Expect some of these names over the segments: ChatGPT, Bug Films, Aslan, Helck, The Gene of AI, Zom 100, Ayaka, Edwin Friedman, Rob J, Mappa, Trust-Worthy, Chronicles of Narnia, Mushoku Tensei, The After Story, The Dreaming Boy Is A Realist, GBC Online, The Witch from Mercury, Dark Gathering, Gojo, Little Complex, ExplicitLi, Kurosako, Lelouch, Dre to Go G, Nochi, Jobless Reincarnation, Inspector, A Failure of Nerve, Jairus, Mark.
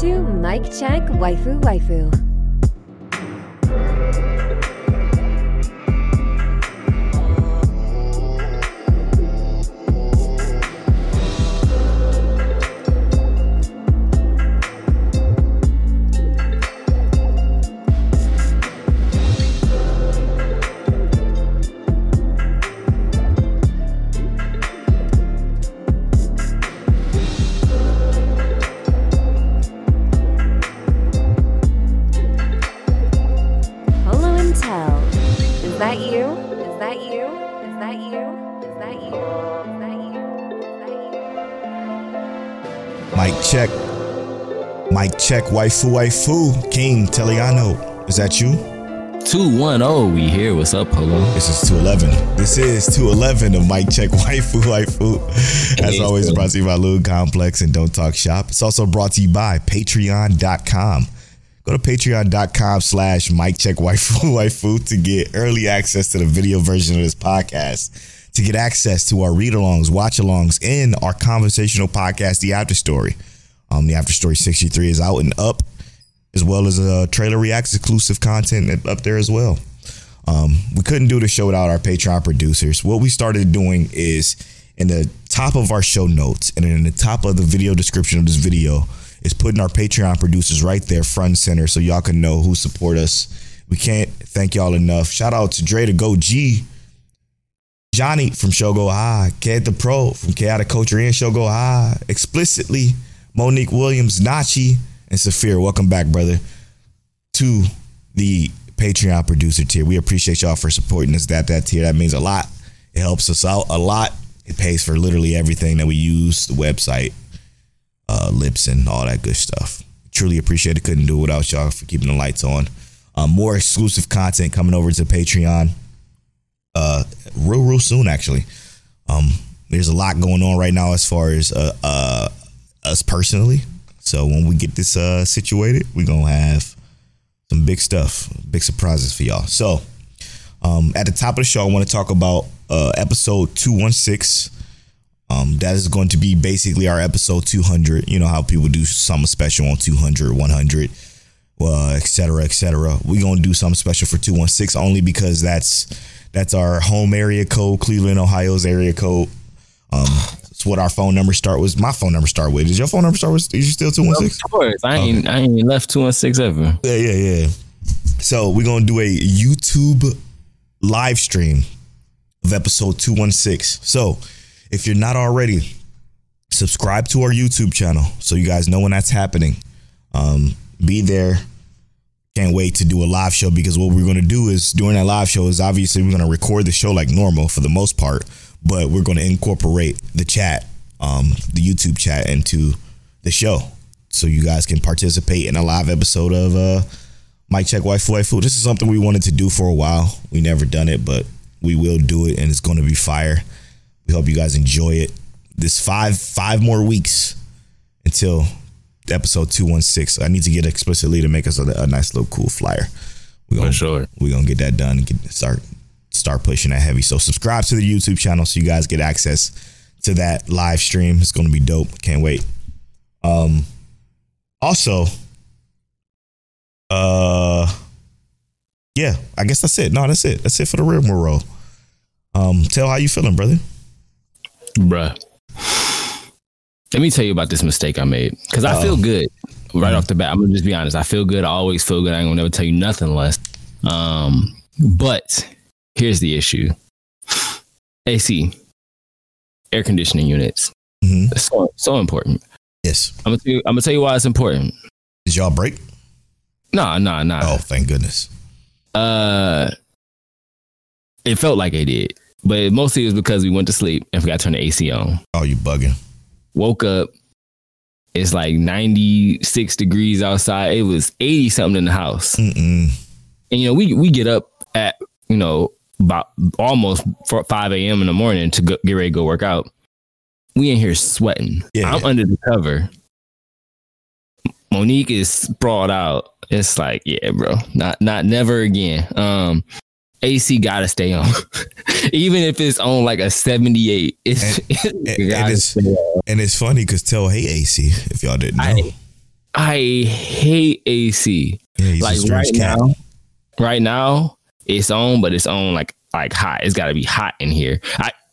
to Mic Check Waifu Waifu. Check Waifu Waifu, King Teliano. Is that you? 210, we here. What's up, Polo? This is 211. This is 211 of Mic Check Waifu Waifu. As always, brought to you by Little Complex and Don't Talk Shop. It's also brought to you by Patreon.com. Go to Patreon.com/Mic Check Waifu Waifu to get early access to the video version of this podcast, to get access to our read-alongs, watch-alongs, and our conversational podcast, The After Story. The After Story 63 is out and up, as well as Trailer Reacts exclusive content up there as well. We couldn't do the show without our Patreon producers. What we started doing is, in the top of our show notes and in the top of the video description of this video, is putting our Patreon producers right there front and center so y'all can know who support us. We can't thank y'all enough. Shout out to Dre to Go G, Johnny from Show Go High, Ked the Pro from Chaotic K-Culture and Show Go High, ExplicitLi, Monique Williams, Nochi, and Saphir. Welcome back, brother, to the Patreon producer tier. We appreciate y'all for supporting us at that tier. That means a lot. It helps us out a lot. It pays for literally everything that we use, the website, lips, and all that good stuff. Truly appreciate it. Couldn't do it without y'all for keeping the lights on. More exclusive content coming over to Patreon real soon, actually. There's a lot going on right now as far as us personally. So when we get this situated, we're going to have some big stuff, big surprises for y'all. So at the top of the show, I want to talk about episode 216. That is going to be basically our episode 200. You know how people do something special on 200, 100, et cetera, et cetera. We're going to do something special for 216 only because that's our home area code, Cleveland, Ohio's area code. It's what our phone number start with. My phone number start with. Is your phone number start with? Is you still 216? Of course. I ain't left 216 ever. Yeah. So we're going to do a YouTube live stream of episode 216. So if you're not already, subscribe to our YouTube channel so you guys know when that's happening. Be there. Can't wait to do a live show because what we're going to do is during that live show is obviously we're going to record the show like normal for the most part, but we're going to incorporate the chat, the YouTube chat into the show so you guys can participate in a live episode of Mic Check Waifu Waifu. This is something we wanted to do for a while. We never done it, but we will do it, and it's going to be fire. We hope you guys enjoy it. This five more weeks until episode 216. I need to get ExplicitLi to make us a nice little cool flyer. We're going to get that done and start pushing that heavy. So subscribe to the YouTube channel so you guys get access to that live stream. It's going to be dope. Can't wait. Also, I guess that's it. No, that's it. That's it for the rigmarole. Tell how you feeling, brother. Bruh. Let me tell you about this mistake I made because I feel good right off the bat. I'm going to just be honest. I feel good. I always feel good. I ain't going to never tell you nothing less. But here's the issue. AC, air conditioning units. Mm-hmm. So important. Yes. I'm gonna tell you why it's important. Did y'all break? No. Oh, thank goodness. It felt like it did, but it mostly was because we went to sleep and forgot to turn the AC on. Oh, you bugging. Woke up. It's like 96 degrees outside. It was 80 something in the house. Mm-mm. And you know, we get up at, you know, about almost 5 a.m. in the morning to get ready to go work out. We in here sweating. Yeah, I'm under the cover. Monique is sprawled out. It's like, yeah, bro, not never again. AC gotta stay on, even if it's on like a 78. It's and it's funny because tell hey AC if y'all didn't know. I hate AC. Yeah, like right now, it's on, but it's on like hot. It's got to be hot in here.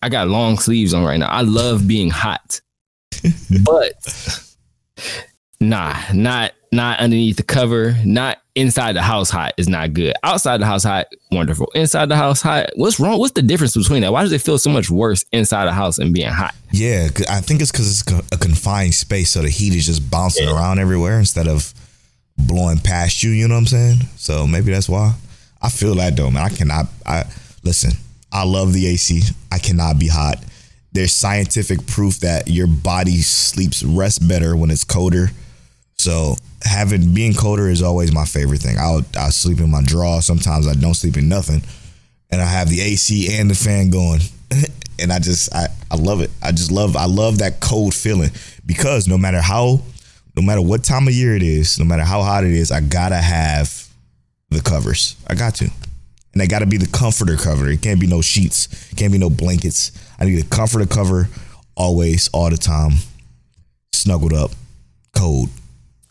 I got long sleeves on right now. I love being hot, but not underneath the cover, not inside the house hot is not good. Outside the house hot, wonderful. Inside the house hot, what's wrong? What's the difference between that? Why does it feel so much worse inside the house and being hot? Yeah, I think it's because it's a confined space, so the heat is just bouncing around everywhere instead of blowing past you, you know what I'm saying? So maybe that's why. I feel that though, man. Listen, I love the AC. I cannot be hot. There's scientific proof that your body rests better when it's colder. So being colder is always my favorite thing. I sleep in my draw. Sometimes I don't sleep in nothing. And I have the AC and the fan going. And I love it. I love that cold feeling, because no matter what time of year it is, no matter how hot it is, I gotta have the covers. I got to. And they gotta be the comforter cover. It can't be no sheets. It can't be no blankets. I need a comforter cover always, all the time. Snuggled up, cold.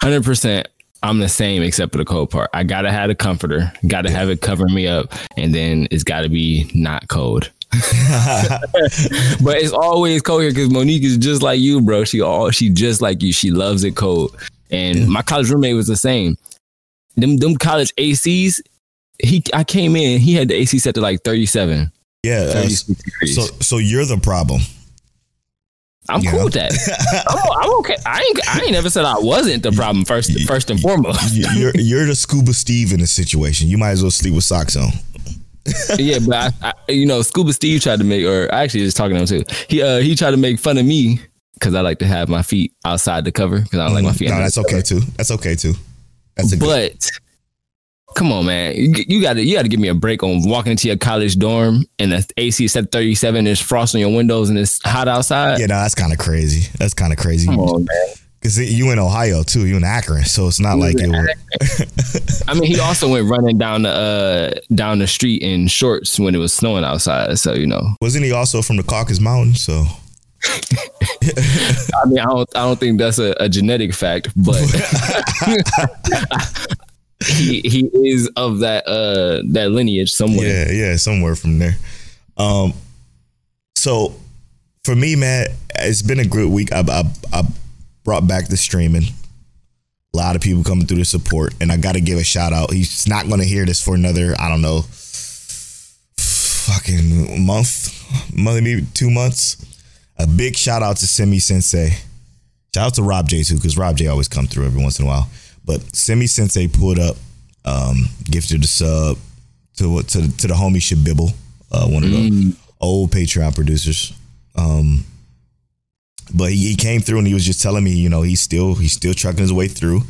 100%. I'm the same except for the cold part. I gotta have a comforter. Gotta have it cover me up, and then it's gotta be not cold. But it's always cold here because Monique is just like you, bro. She just like you. She loves it cold. And my college roommate was the same. Them college ACs. I came in. He had the AC set to like 37. Yeah. 36 so you're the problem. I'm cool with that. I'm okay. I ain't never said I wasn't the problem first and foremost. You're the Scuba Steve in this situation. You might as well sleep with socks on. Yeah, but Scuba Steve tried to make, or actually just talking to him too. He tried to make fun of me because I like to have my feet outside the cover because I don't like my feet. No, that's okay too. That's okay too. Come on, man. You gotta give me a break on walking into your college dorm and the AC is set 37, there's frost on your windows and it's hot outside. Yeah, no, that's kind of crazy. Come on, man. Because you in Ohio, too. You in Akron, so it's not like it was... I mean, he also went running down the street in shorts when it was snowing outside, so, you know. Wasn't he also from the Caucasus Mountains, so... I mean, I don't think that's a genetic fact, but... He is of that lineage somewhere. Yeah, somewhere from there. So for me, man, it's been a great week. I brought back the streaming. A lot of people coming through to support, and I got to give a shout out. He's not going to hear this for another, I don't know, fucking month, maybe 2 months. A big shout out to Simi Sensei. Shout out to Rob J too, because Rob J always come through every once in a while. But Simi Sensei pulled up, gifted the sub to the homie Shabibble, one of the old Patreon producers. But he came through and he was just telling me, you know, he's still trucking his way through.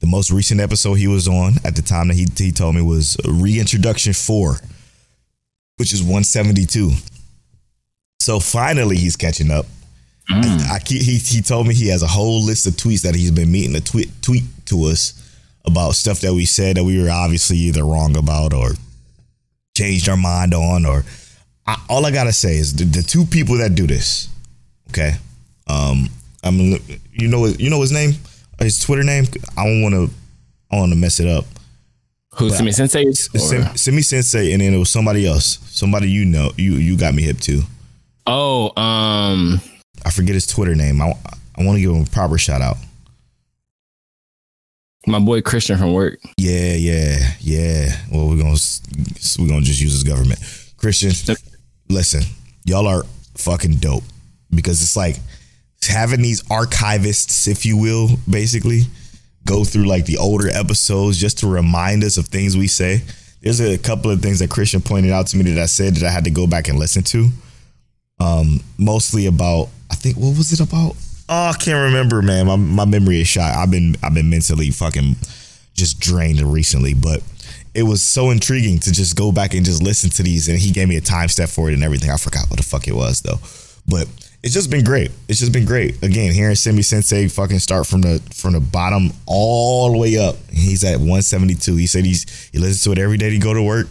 The most recent episode he was on at the time that he told me was Reintroduction 4, which is 172. So finally he's catching up. He told me he has a whole list of tweets that he's been meeting to tweet to us about stuff that we said that we were obviously either wrong about or changed our mind on. Or all I gotta say is the two people that do this, okay? I mean, you know his name, his Twitter name. I don't want to mess it up. Who's Simi Sensei? Simi Sensei, and then it was somebody else, somebody you know. You got me hip too. Oh, I forget his Twitter name. I want to give him a proper shout out. My boy Christian from work. Yeah. Well, we're gonna just use his government. Christian, listen, y'all are fucking dope, because it's like having these archivists, if you will, basically go through like the older episodes just to remind us of things we say. There's a couple of things that Christian pointed out to me that I said that I had to go back and listen to. Mostly about, I think, what was it about? Oh, I can't remember, man. My memory is shot. I've been mentally fucking just drained recently, but it was so intriguing to just go back and just listen to these. And he gave me a time step for it and everything. I forgot what the fuck it was though, but it's just been great. Again, hearing Simi Sensei fucking start from the bottom all the way up. He's at 172. He said he listens to it every day to go to work.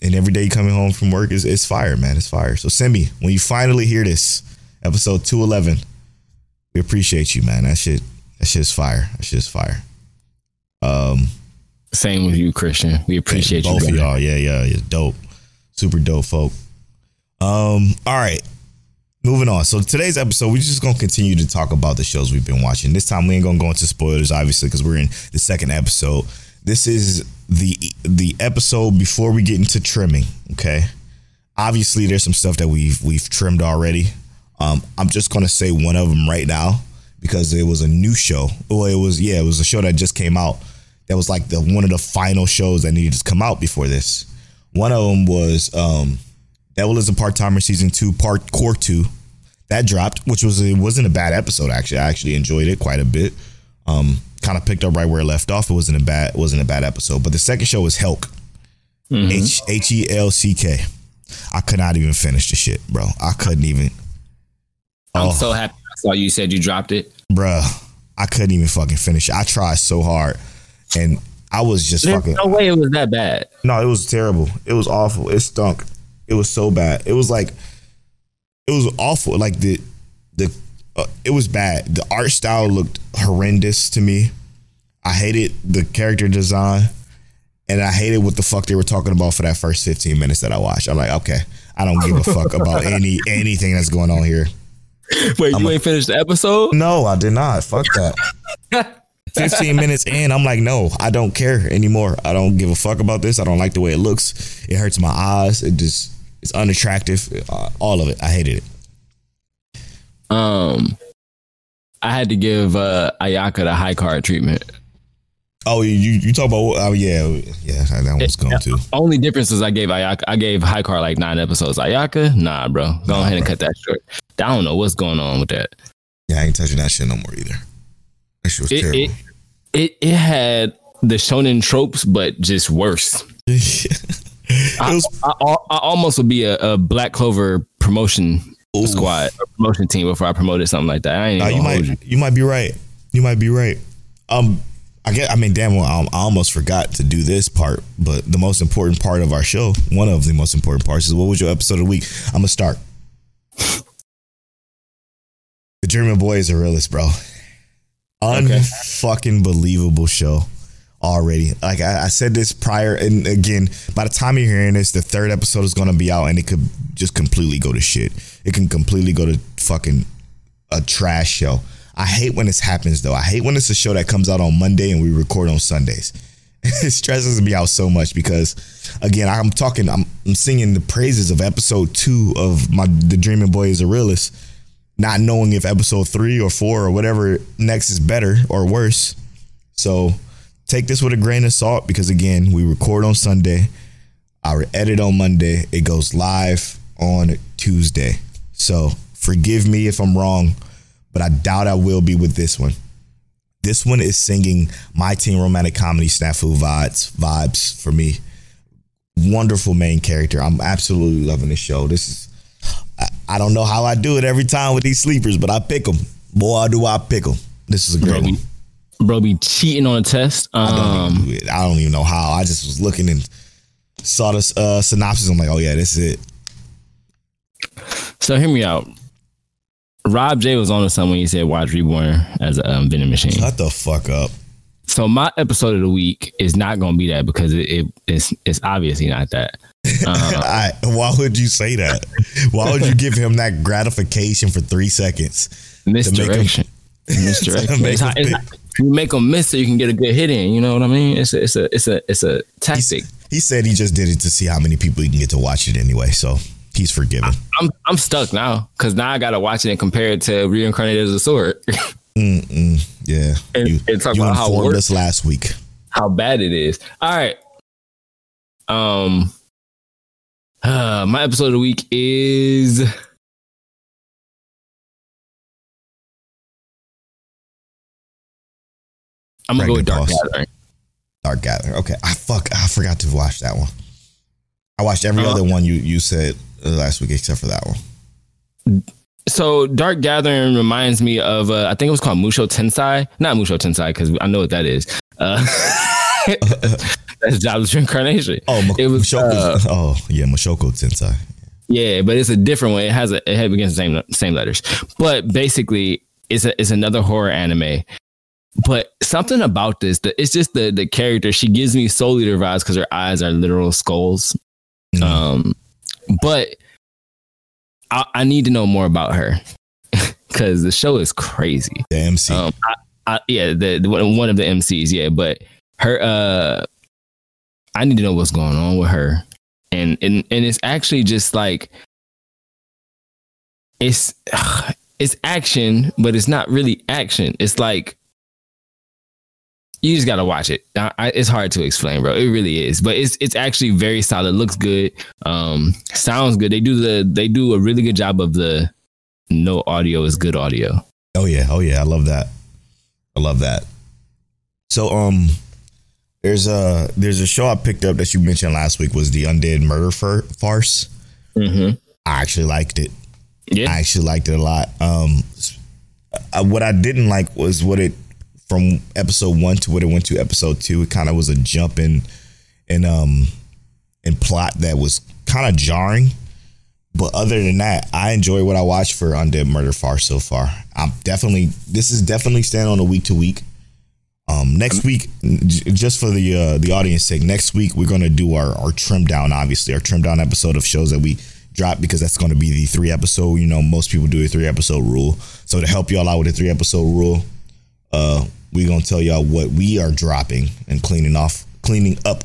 And every day coming home from work is fire, man. It's fire. So Simi, when you finally hear this, episode 211, we appreciate you, man. That shit That shit is fire. That shit is fire. Same with you, Christian. We appreciate both you, brother. Of y'all. Yeah. It's dope. Super dope, folk. All right. Moving on. So today's episode, we're just going to continue to talk about the shows we've been watching. This time, we ain't going to go into spoilers, obviously, because we're in the second episode. This is the episode before we get into trimming, okay? Obviously, there's some stuff that we've trimmed already. I'm just going to say one of them right now because it was a new show. Well, it was a show that just came out. That was like the one of the final shows that needed to come out before this. One of them was Devil is a Part-Timer Season 2, Core 2. That dropped, which wasn't a bad episode, actually. I actually enjoyed it quite a bit. Kind of picked up right where it left off. It wasn't a bad episode. But the second show was Helck. Mm-hmm. Helck. I could not even finish the shit, bro. I couldn't even. I'm so happy I saw you said you dropped it. Bruh, I couldn't even fucking finish it. I tried so hard. And I was just There's no way it was that bad. No, it was terrible. It was awful. It stunk. It was so bad. It was awful. Like it was bad. The art style looked horrendous to me. I hated the character design, and I hated what the fuck they were talking about for that first 15 minutes that I watched. I'm like, okay, I don't give a fuck about anything that's going on here. Wait, you ain't finished the episode? No, I did not. Fuck that. 15 minutes in, I'm like, no, I don't care anymore. I don't give a fuck about this. I don't like the way it looks. It hurts my eyes. It's unattractive. All of it. I hated it. I had to give Ayaka the high card treatment. Oh, you talk about yeah. That one's gone too. Only difference is I gave Ayaka. I gave high card like 9 episodes. Ayaka, nah, bro. Go ahead and cut that short. I don't know what's going on with that. Yeah, I ain't touching that shit no more either. It had the shonen tropes, but just worse. I almost would be a Black Clover promotion squad, a promotion team before I promoted something like that. I ain't you might be right. You might be right. Damn well, I almost forgot to do this part, but the most important part of our show, one of the most important parts, is what was your episode of the week? I'm gonna start. The German boy is a realist, bro. Unfucking believable show already. Like I said this prior, and again, by the time you're hearing this, the third episode is going to be out, and it could just completely go to shit. It can completely go to fucking a trash show. I hate when this happens, though. I hate when it's a show that comes out on Monday and we record on Sundays. It stresses me out so much because, again, I'm singing the praises of episode 2 of The Dreaming Boy is a Realist, not knowing if episode 3 or 4 or whatever next is better or worse. So take this with a grain of salt because, again, we record on Sunday. I edit on Monday. It goes live on Tuesday. So forgive me if I'm wrong, but I doubt I will be with this one. This one is singing My Teen Romantic Comedy Snafu vibes for me. Wonderful main character. I'm absolutely loving this show. This is... I don't know how I do it every time with these sleepers, but I pick them. Boy, do I pick them. This is a great one. Bro be cheating on a test. I don't even know how. I just was looking and saw this synopsis. I'm like, oh, yeah, this is it. So hear me out. Rob J was on to something when he said watch Reborn as a vending machine. Shut the fuck up. So my episode of the week is not going to be that because it's obviously not that. Why would you say that? Why would you give him that gratification for 3 seconds? Misdirection. You make him miss so you can get a good hit in. You know what I mean? It's a tactic. He said he just did it to see how many people he can get to watch it anyway. So he's forgiven. I'm stuck now because now I gotta watch it and compare it to Reincarnated as a Sword. Yeah, and you about how informed us last week how bad it is. All right. My episode of the week is I'm going to go with Dark Gathering. Dark Gathering. Okay. I forgot to watch that one. I watched every other one you said last week except for that one. So Dark Gathering reminds me of I think it was called Mushoku Tensei. Not Mushoku Tensei because I know what that is. That's Jobless Reincarnation. Oh, Mushoku Tensei. Yeah, but it's a different one. It has against the same letters. But basically, it's another horror anime But something about this, it's just the character. She gives me solely the vibes because her eyes are literal skulls. Mm. But I need to know more about her because the show is crazy. The MC, one of the MCs, yeah. But her, I need to know what's going on with her, and it's actually just like it's action, but it's not really action. It's like you just gotta watch it. It's hard to explain, bro. It really is, but it's actually very solid. Looks good, sounds good. They do a really good job of the no audio is good audio. Oh yeah, I love that. So there's a show I picked up that you mentioned last week was the Undead Murder Farce. Mm-hmm. I actually liked it. Yeah, I actually liked it a lot. What I didn't like was what it. From episode 1 to what it went to episode 2, it kind of was a jump in plot that was kind of jarring. But other than that, I enjoy what I watched for Undead Murder Farce so far. This is definitely staying on a week to week. Next week, just for the audience's sake, next week we're gonna do our trim down, obviously our trim down episode of shows that we drop, because that's gonna be the 3-episode. You know, most people do a 3-episode rule. So to help y'all out with the 3-episode rule, we're gonna tell y'all what we are dropping and cleaning up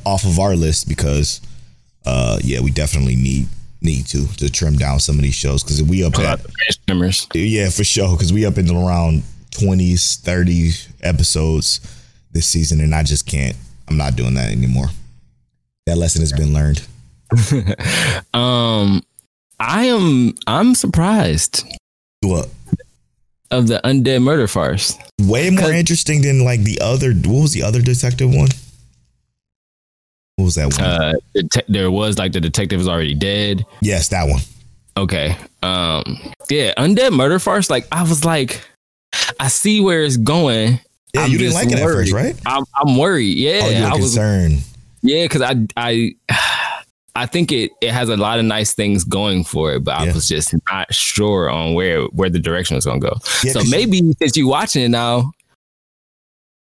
off of our list, because we definitely need to trim down some of these shows, because we up at numbers. Yeah, for sure, because we up in around 20s, 30 episodes this season, and I'm not doing that anymore. That lesson has been learned. I'm surprised. What? Of the Undead Murder Farce. Way more interesting than like the other. What was the other detective one? What was that one? There was like the detective is already dead. Yes, that one. Okay. Undead Murder Farce. Like I was like, I see where it's going. Yeah, you didn't like it at first, right? I'm worried. Yeah, I was concerned. Yeah, because I think it has a lot of nice things going for it, but I was just not sure on where the direction was going to go. Yeah, so maybe since you're watching it now.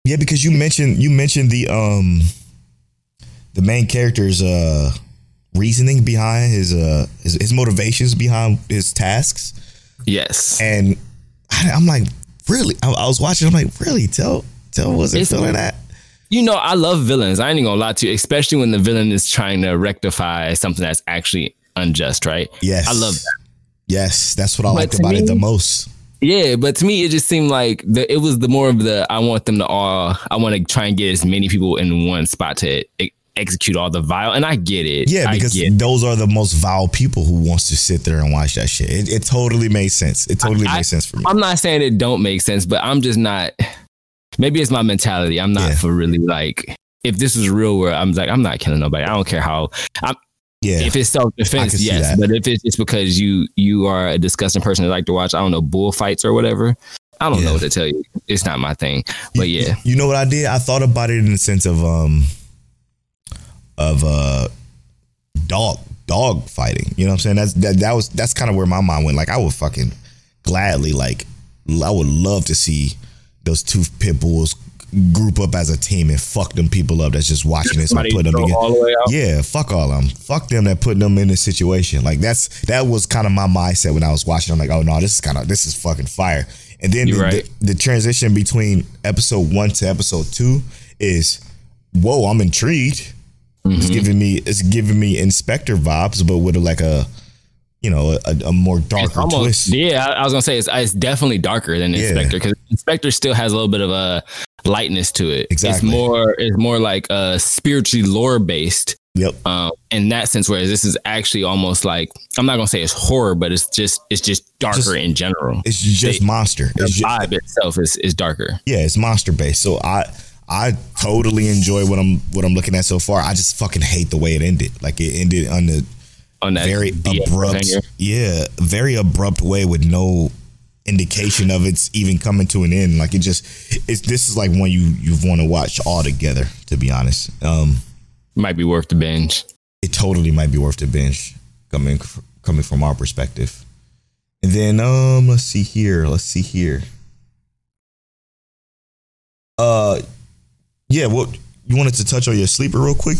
Yeah, because you mentioned the main character's reasoning behind his motivations behind his tasks. Yes. And I'm like, really? I was watching. I'm like, really? Tell wasn't feeling that. You know, I love villains. I ain't gonna lie to you, especially when the villain is trying to rectify something that's actually unjust, right? Yes. I love that. Yes, that's what I liked about it the most. Yeah, but to me, it just seemed like it was the more of the, I want to try and get as many people in one spot to execute all the vile, and I get it. Yeah, because those are the most vile people who wants to sit there and watch that shit. It totally made sense. It totally made sense for me. I'm not saying it don't make sense, but I'm just not... Maybe it's my mentality. I'm not for really like, if this is real world, I'm not killing nobody. I don't care how. If it's self-defense, yes. But if it's just because you are a disgusting person that like to watch, I don't know, bullfights or whatever, I don't know what to tell you. It's not my thing. But yeah. You know what I did? I thought about it in the sense of dog fighting. You know what I'm saying? That's kind of where my mind went. Like I would fucking gladly, like I would love to see those two pit bulls group up as a team and fuck them people up that's just watching this and put them together. Yeah, fuck all of them. Fuck them that putting them in this situation. Like that was kind of my mindset when I was watching. I'm like, oh no, this is fucking fire. And then the transition between episode 1 to episode 2 is, whoa, I'm intrigued. Mm-hmm. It's giving me Inspector vibes, but with like a more darker twist. Yeah, I was going to say it's definitely darker than Inspector, because Inspector still has a little bit of a lightness to it. Exactly. It's more like spiritually lore based. Yep. In that sense, whereas this is actually almost like, I'm not going to say it's horror, but it's just darker in general. It's just monster. The vibe itself is darker. Yeah, it's monster based. So I totally enjoy what I'm looking at so far. I just fucking hate the way it ended. Like it ended on the very abrupt way with no indication of it's even coming to an end. Like this is like one you want to watch all together, to be honest. Might be worth the binge. It totally might be worth the binge coming from our perspective. And then let's see here. Yeah, well, you wanted to touch on your sleeper real quick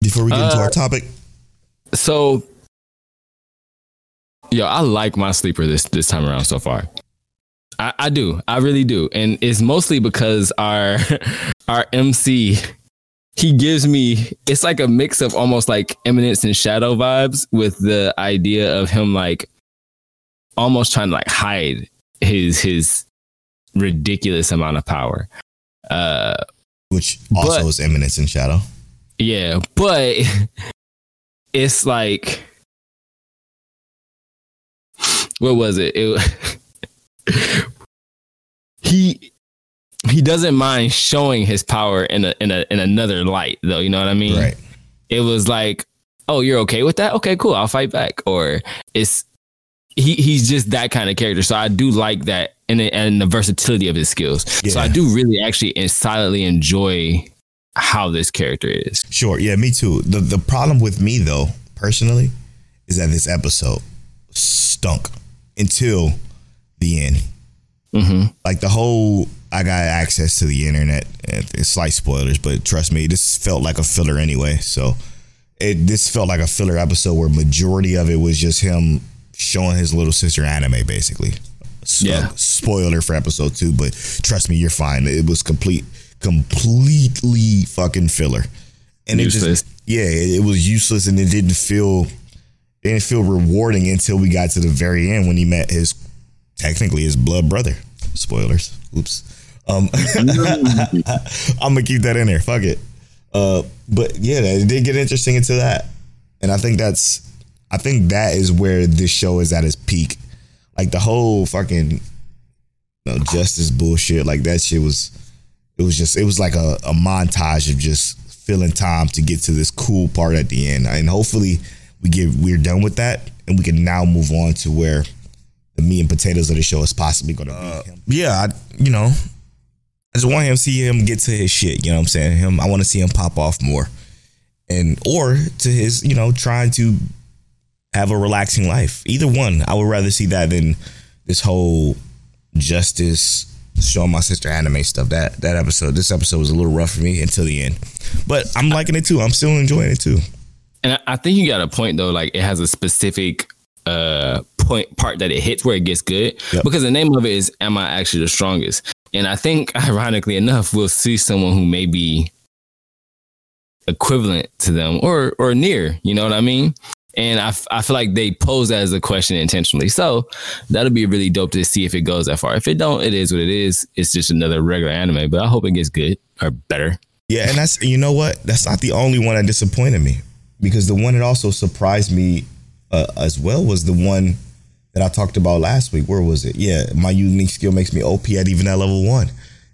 before we get into our topic. So, yo, I like my sleeper this time around so far. I do. I really do. And it's mostly because our MC, he gives me, it's like a mix of almost like Eminence in Shadow vibes with the idea of him like almost trying to like hide his ridiculous amount of power. Which also is Eminence in Shadow. Yeah, but it's like, what was it? He doesn't mind showing his power in another light, though. You know what I mean? Right. It was like, oh, you're okay with that? Okay, cool. I'll fight back. Or it's he's just that kind of character. So I do like that and the versatility of his skills. Yeah. So I do really actually and silently enjoy how this character is. Sure. Yeah, me too. The problem with me, though, personally, is that this episode stunk until the end. Mm-hmm. Like the whole, I got access to the internet. It's slight spoilers, but trust me, this felt like a filler anyway. So this felt like a filler episode where majority of it was just him showing his little sister anime, basically. So, yeah. Spoiler for episode 2, but trust me, you're fine. It was completely fucking filler, and useless. It was useless, and it didn't feel rewarding until we got to the very end when he met his. Technically, his blood brother. Spoilers. Oops. I'm gonna keep that in there. Fuck it. But yeah, it did get interesting into that, and I think that is where this show is at its peak. Like the whole fucking, justice bullshit. Like that shit was like a montage of just filling time to get to this cool part at the end, and hopefully we're done with that, and we can now move on to where. The meat and potatoes of the show is possibly going to be him. Yeah, I just want him to see him get to his shit. You know what I'm saying? I want to see him pop off more, or to his, trying to have a relaxing life. Either one, I would rather see that than this whole justice showing my sister anime stuff. This episode was a little rough for me until the end, but I'm liking it too. I'm still enjoying it too. And I think you got a point though. Like it has a specific. Part that it hits where it gets good, yep. Because the name of it is Am I Actually the Strongest? And I think, ironically enough, we'll see someone who may be equivalent to them or near, you know what I mean? And I feel like they pose that as a question intentionally. So that'll be really dope to see if it goes that far. If it don't, it is what it is. It's just another regular anime, but I hope it gets good or better. Yeah, and that's, you know what? That's not the only one that disappointed me, because the one that also surprised me as well was the one that I talked about last week. Where was it? Yeah, my unique skill makes me OP at even at level 1.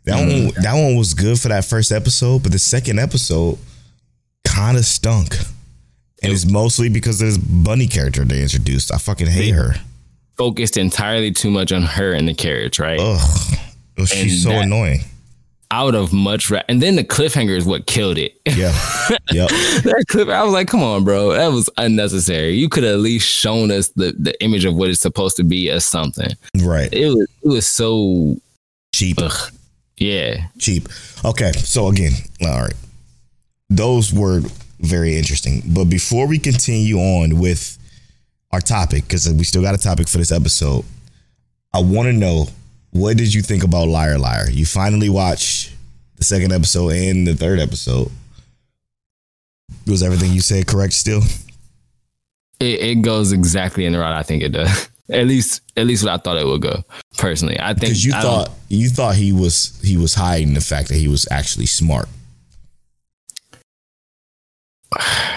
That one was good for that first episode, but the second episode kind of stunk, and it's mostly because of this bunny character they introduced. I fucking hate her. Focused entirely too much on her and the carriage, right? Ugh, she's so annoying. Out of much rap. And then the cliffhanger is what killed it. Yeah. Yep. That clip, I was like, come on, bro. That was unnecessary. You could have at least shown us the image of what it's supposed to be as something. Right. It was so cheap. Ugh. Yeah. Cheap. Okay. So again, all right. Those were very interesting. But before we continue on with our topic, because we still got a topic for this episode, I want to know, what did you think about Liar Liar? You finally watched the second episode and the third episode. Was everything you said correct still? It goes exactly in the route I think it does. At least what I thought it would go. Personally, I think you thought he was hiding the fact that he was actually smart.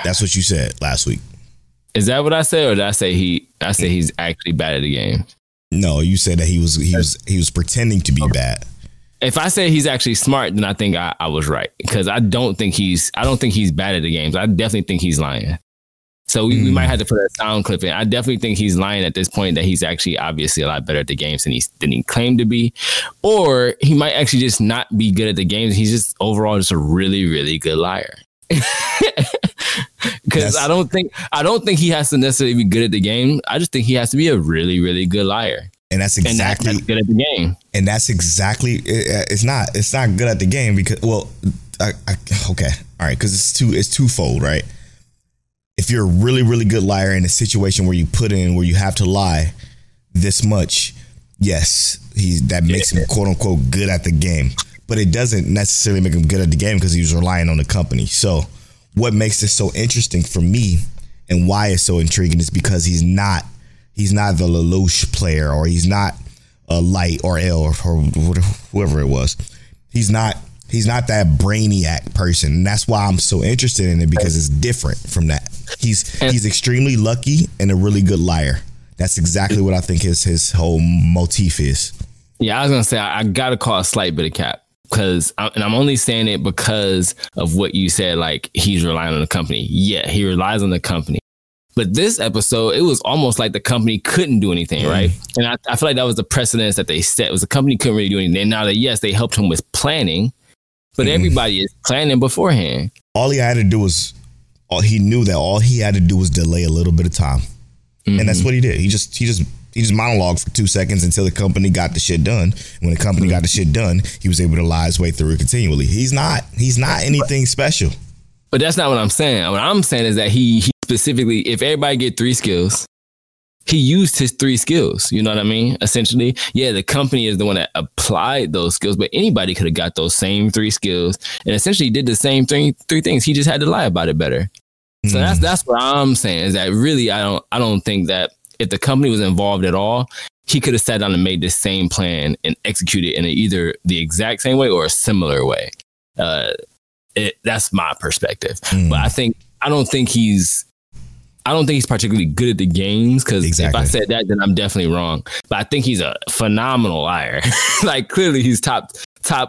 That's what you said last week. Is that what I said, or did I say he's actually bad at the game? No, you said that he was pretending to be bad. If I say he's actually smart, then I think I was right, because I don't think he's bad at the games. I definitely think he's lying. So we might have to put a sound clip in. I definitely think he's lying at this point, that he's actually obviously a lot better at the games than he claimed to be, or he might actually just not be good at the games. He's just overall just a really, really good liar. Because I don't think he has to necessarily be good at the game. I just think he has to be a really, really good liar. And that's exactly and that's good at the game. And that's exactly it's not good at the game because because it's twofold, right? If you're a really, really good liar in a situation where you put in where you have to lie this much, yes, that makes him quote unquote good at the game. But it doesn't necessarily make him good at the game because he was relying on the company. So what makes this so interesting for me and why it's so intriguing is because he's not the Lelouch player, or he's not a Light or L or whoever it was. He's not that brainiac person. And that's why I'm so interested in it, because it's different from that. He's extremely lucky and a really good liar. That's exactly what I think his whole motif is. Yeah, I was going to say, I got to call a slight bit of cap. And I'm only saying it because of what you said, like he's relying on the company. Yeah, he relies on the company. But this episode, it was almost like the company couldn't do anything, right? And I feel like that was the precedence that they set. It was the company couldn't really do anything. And now that, yes, they helped him with planning, but everybody is planning beforehand. He knew that all he had to do was delay a little bit of time. Mm-hmm. And that's what he did. He just monologued for 2 seconds until the company got the shit done. When the company got the shit done, he was able to lie his way through it continually. He's not anything special. But that's not what I'm saying. What I'm saying is that he specifically, if everybody get 3 skills, he used his 3 skills. You know what I mean? Essentially, yeah, the company is the one that applied those skills, but anybody could have got those same 3 skills and essentially did the same thing, 3 things. He just had to lie about it better. So that's what I'm saying, is that really I don't think that if the company was involved at all, he could have sat down and made the same plan and executed it in either the exact same way or a similar way. That's my perspective. But I don't think he's particularly good at the games, because if I said that, then I'm definitely wrong. But I think he's a phenomenal liar. Like, clearly he's top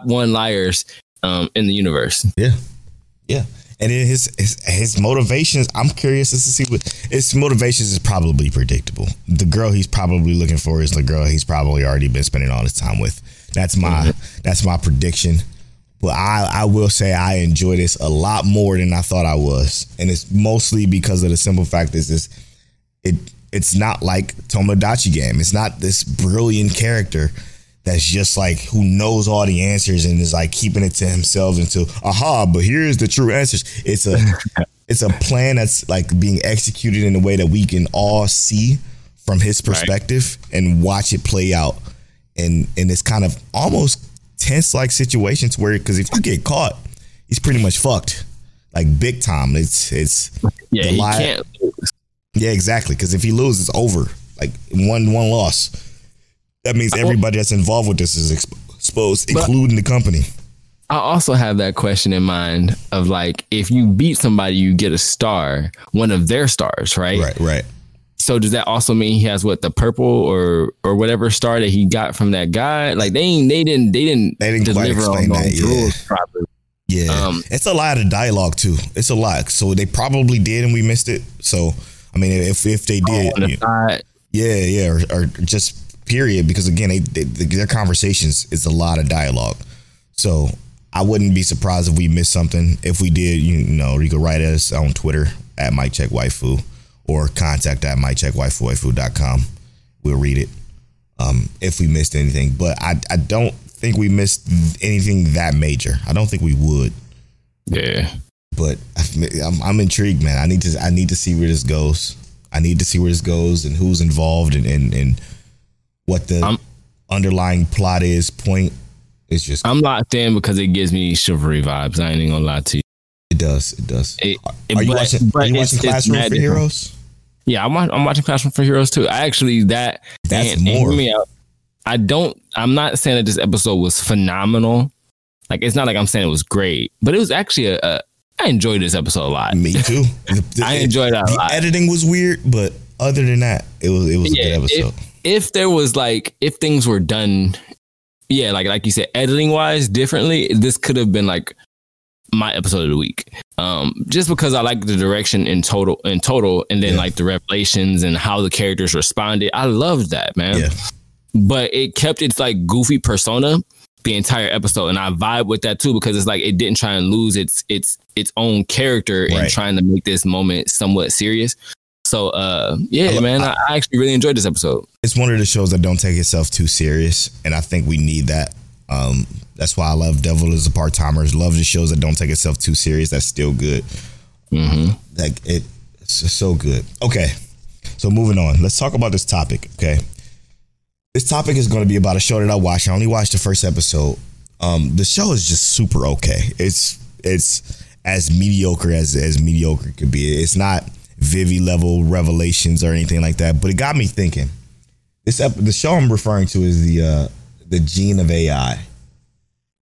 one liars in the universe. Yeah. Yeah. And then his motivations, I'm curious to see what his motivations is probably predictable. The girl he's probably looking for is the girl he's probably already been spending all his time with. That's my prediction. But I will say I enjoy this a lot more than I thought I was. And it's mostly because of the simple fact is it's not like Tomodachi Game. It's not this brilliant character that's just like, who knows all the answers and is like keeping it to himself until, but here's the true answers. It's a plan that's like being executed in a way that we can all see from his perspective, right, and watch it play out in this kind of almost tense-like situations where, because if you get caught, he's pretty much fucked, like big time. He can't lose. Yeah, exactly. Because if he loses, it's over. Like one loss. That means everybody that's involved with this is exposed, including the company. I also have that question in mind of, like, if you beat somebody, you get a star, one of their stars, right? Right. So does that also mean he has the purple or whatever star that he got from that guy? Like, they didn't quite explain that. Yeah. It's a lot of dialogue too. It's a lot. So they probably did and we missed it. So I mean, if they did, or just. Period, because again, their conversations is a lot of dialogue, so I wouldn't be surprised if we missed something. If we did, you can write us on Twitter at Mic Check Waifu or contact at miccheckwaifuwaifu.com. We'll read it if we missed anything, but I don't think we missed anything that major. I don't think we would. Yeah, but I'm intrigued, man. I need to see where this goes. I need to see where this goes and who's involved and what the underlying plot is. It's just I'm locked in because it gives me chivalry vibes. I ain't gonna lie to you. It does. Are you watching Classroom for Heroes? Yeah, I'm watching Classroom for Heroes too. I actually that's more. I'm not saying that this episode was phenomenal. Like, it's not like I'm saying it was great, but it was actually I enjoyed this episode a lot. Me too. I enjoyed it a lot. The editing was weird, but other than that, it was a good episode. If there was if things were done, yeah, like you said, editing wise differently, this could have been my episode of the week. Just because I like the direction in total, and then the revelations and how the characters responded. I loved that, man. Yeah. But it kept its goofy persona the entire episode, and I vibe with that too, because it's it didn't try and lose its own character in trying to make this moment somewhat serious. So, I actually really enjoyed this episode. It's one of the shows that don't take itself too serious, and I think we need that. That's why I love Devil is a Part-Timer. Love the shows that don't take itself too serious. That's still good. Mm-hmm. Like it's so good. Okay, so moving on. Let's talk about this topic. Okay, this topic is going to be about a show that I watched. I only watched the first episode. The show is just super okay. It's as mediocre as mediocre could be. It's not Vivi level revelations or anything like that. But it got me thinking. The show I'm referring to is the Gene of AI.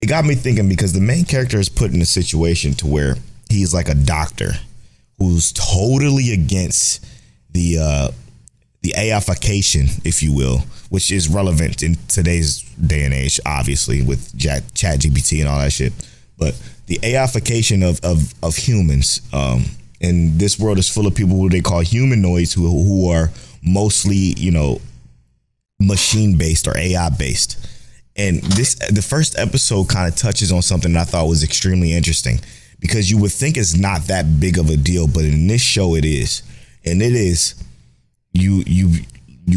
It got me thinking because the main character is put in a situation to where he's like a doctor who's totally against the AIification, if you will, which is relevant in today's day and age, obviously, with ChatGPT and all that shit. But the AIification of humans, and this world is full of people who they call humanoids, who are mostly, machine based or AI based. And the first episode kind of touches on something that I thought was extremely interesting, because you would think it's not that big of a deal, but in this show it is. And it is you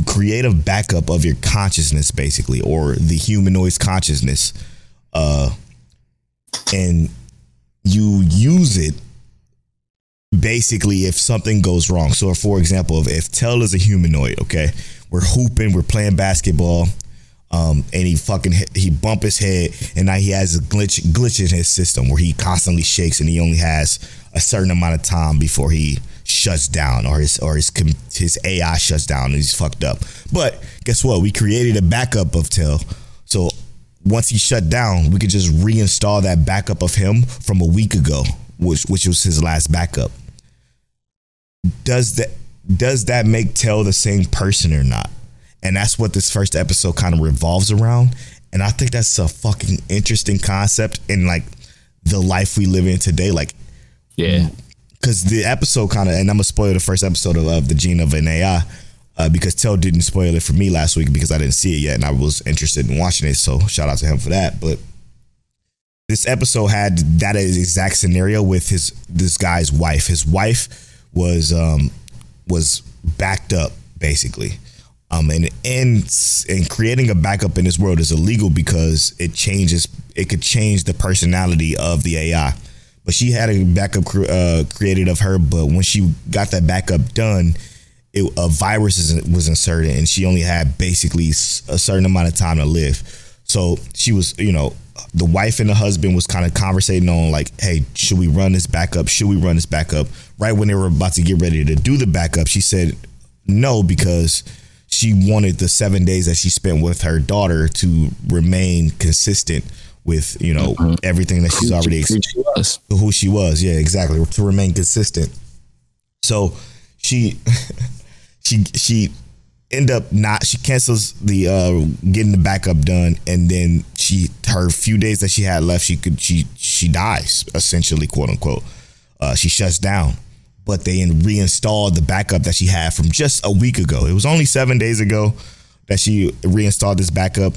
create a backup of your consciousness, basically, or the humanoid's consciousness, and you use it basically if something goes wrong. So for example, if Tell is a humanoid, okay, we're hooping, we're playing basketball, and he bump his head, and now he has a glitch in his system where he constantly shakes, and he only has a certain amount of time before he shuts down, or his AI shuts down and he's fucked up. But guess what? We created a backup of Tell, so once he shut down, we could just reinstall that backup of him from a week ago, which was his last backup. Does that make Tell the same person or not? And that's what this first episode kind of revolves around. And I think that's a fucking interesting concept in like the life we live in today. Like, yeah, because the episode kind of, and I'm gonna spoil the first episode of the Gene of an AI, because Tell didn't spoil it for me last week because I didn't see it yet and I was interested in watching it. So shout out to him for that. But this episode had that exact scenario with this guy's wife. His wife was backed up, basically. And creating a backup in this world is illegal because it could change the personality of the AI. But she had a backup created of her, but when she got that backup done, a virus was inserted, and she only had basically a certain amount of time to live. So she was, the wife and the husband was kind of conversating on like, hey, should we run this backup? Right when they were about to get ready to do the backup, she said no, because she wanted the 7 days that she spent with her daughter to remain consistent with, everything that she's already experienced. Who she was. Yeah, exactly. To remain consistent. So she she cancels the getting the backup done, and then her few days that she had left, she dies, essentially, quote unquote. She shuts down, but they reinstalled the backup that she had from just a week ago. It was only 7 days ago that she reinstalled this backup,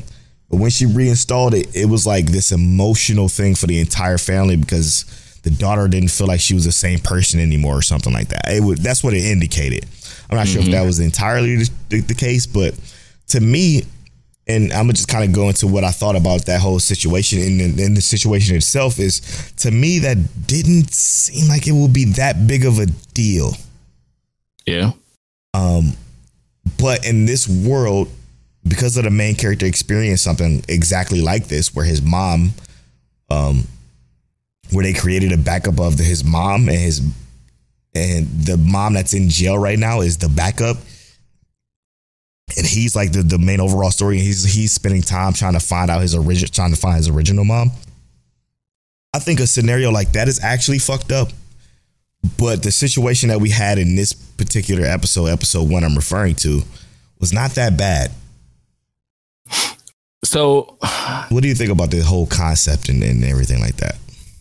but when she reinstalled it, it was like this emotional thing for the entire family because the daughter didn't feel like she was the same person anymore, or something like that. That's what it indicated. I'm not sure if that was entirely the case, but to me, and I'm gonna just kind of go into what I thought about that whole situation and the situation itself, is to me that didn't seem like it would be that big of a deal. Yeah. But in this world, because of the main character experienced something exactly like this, where his mom, where they created a backup of his mom, and the mom that's in jail right now is the backup. And he's like the main overall story. And he's spending time trying to find out his original mom. I think a scenario like that is actually fucked up. But the situation that we had in this particular episode one I'm referring to, was not that bad. So what do you think about the whole concept and everything like that?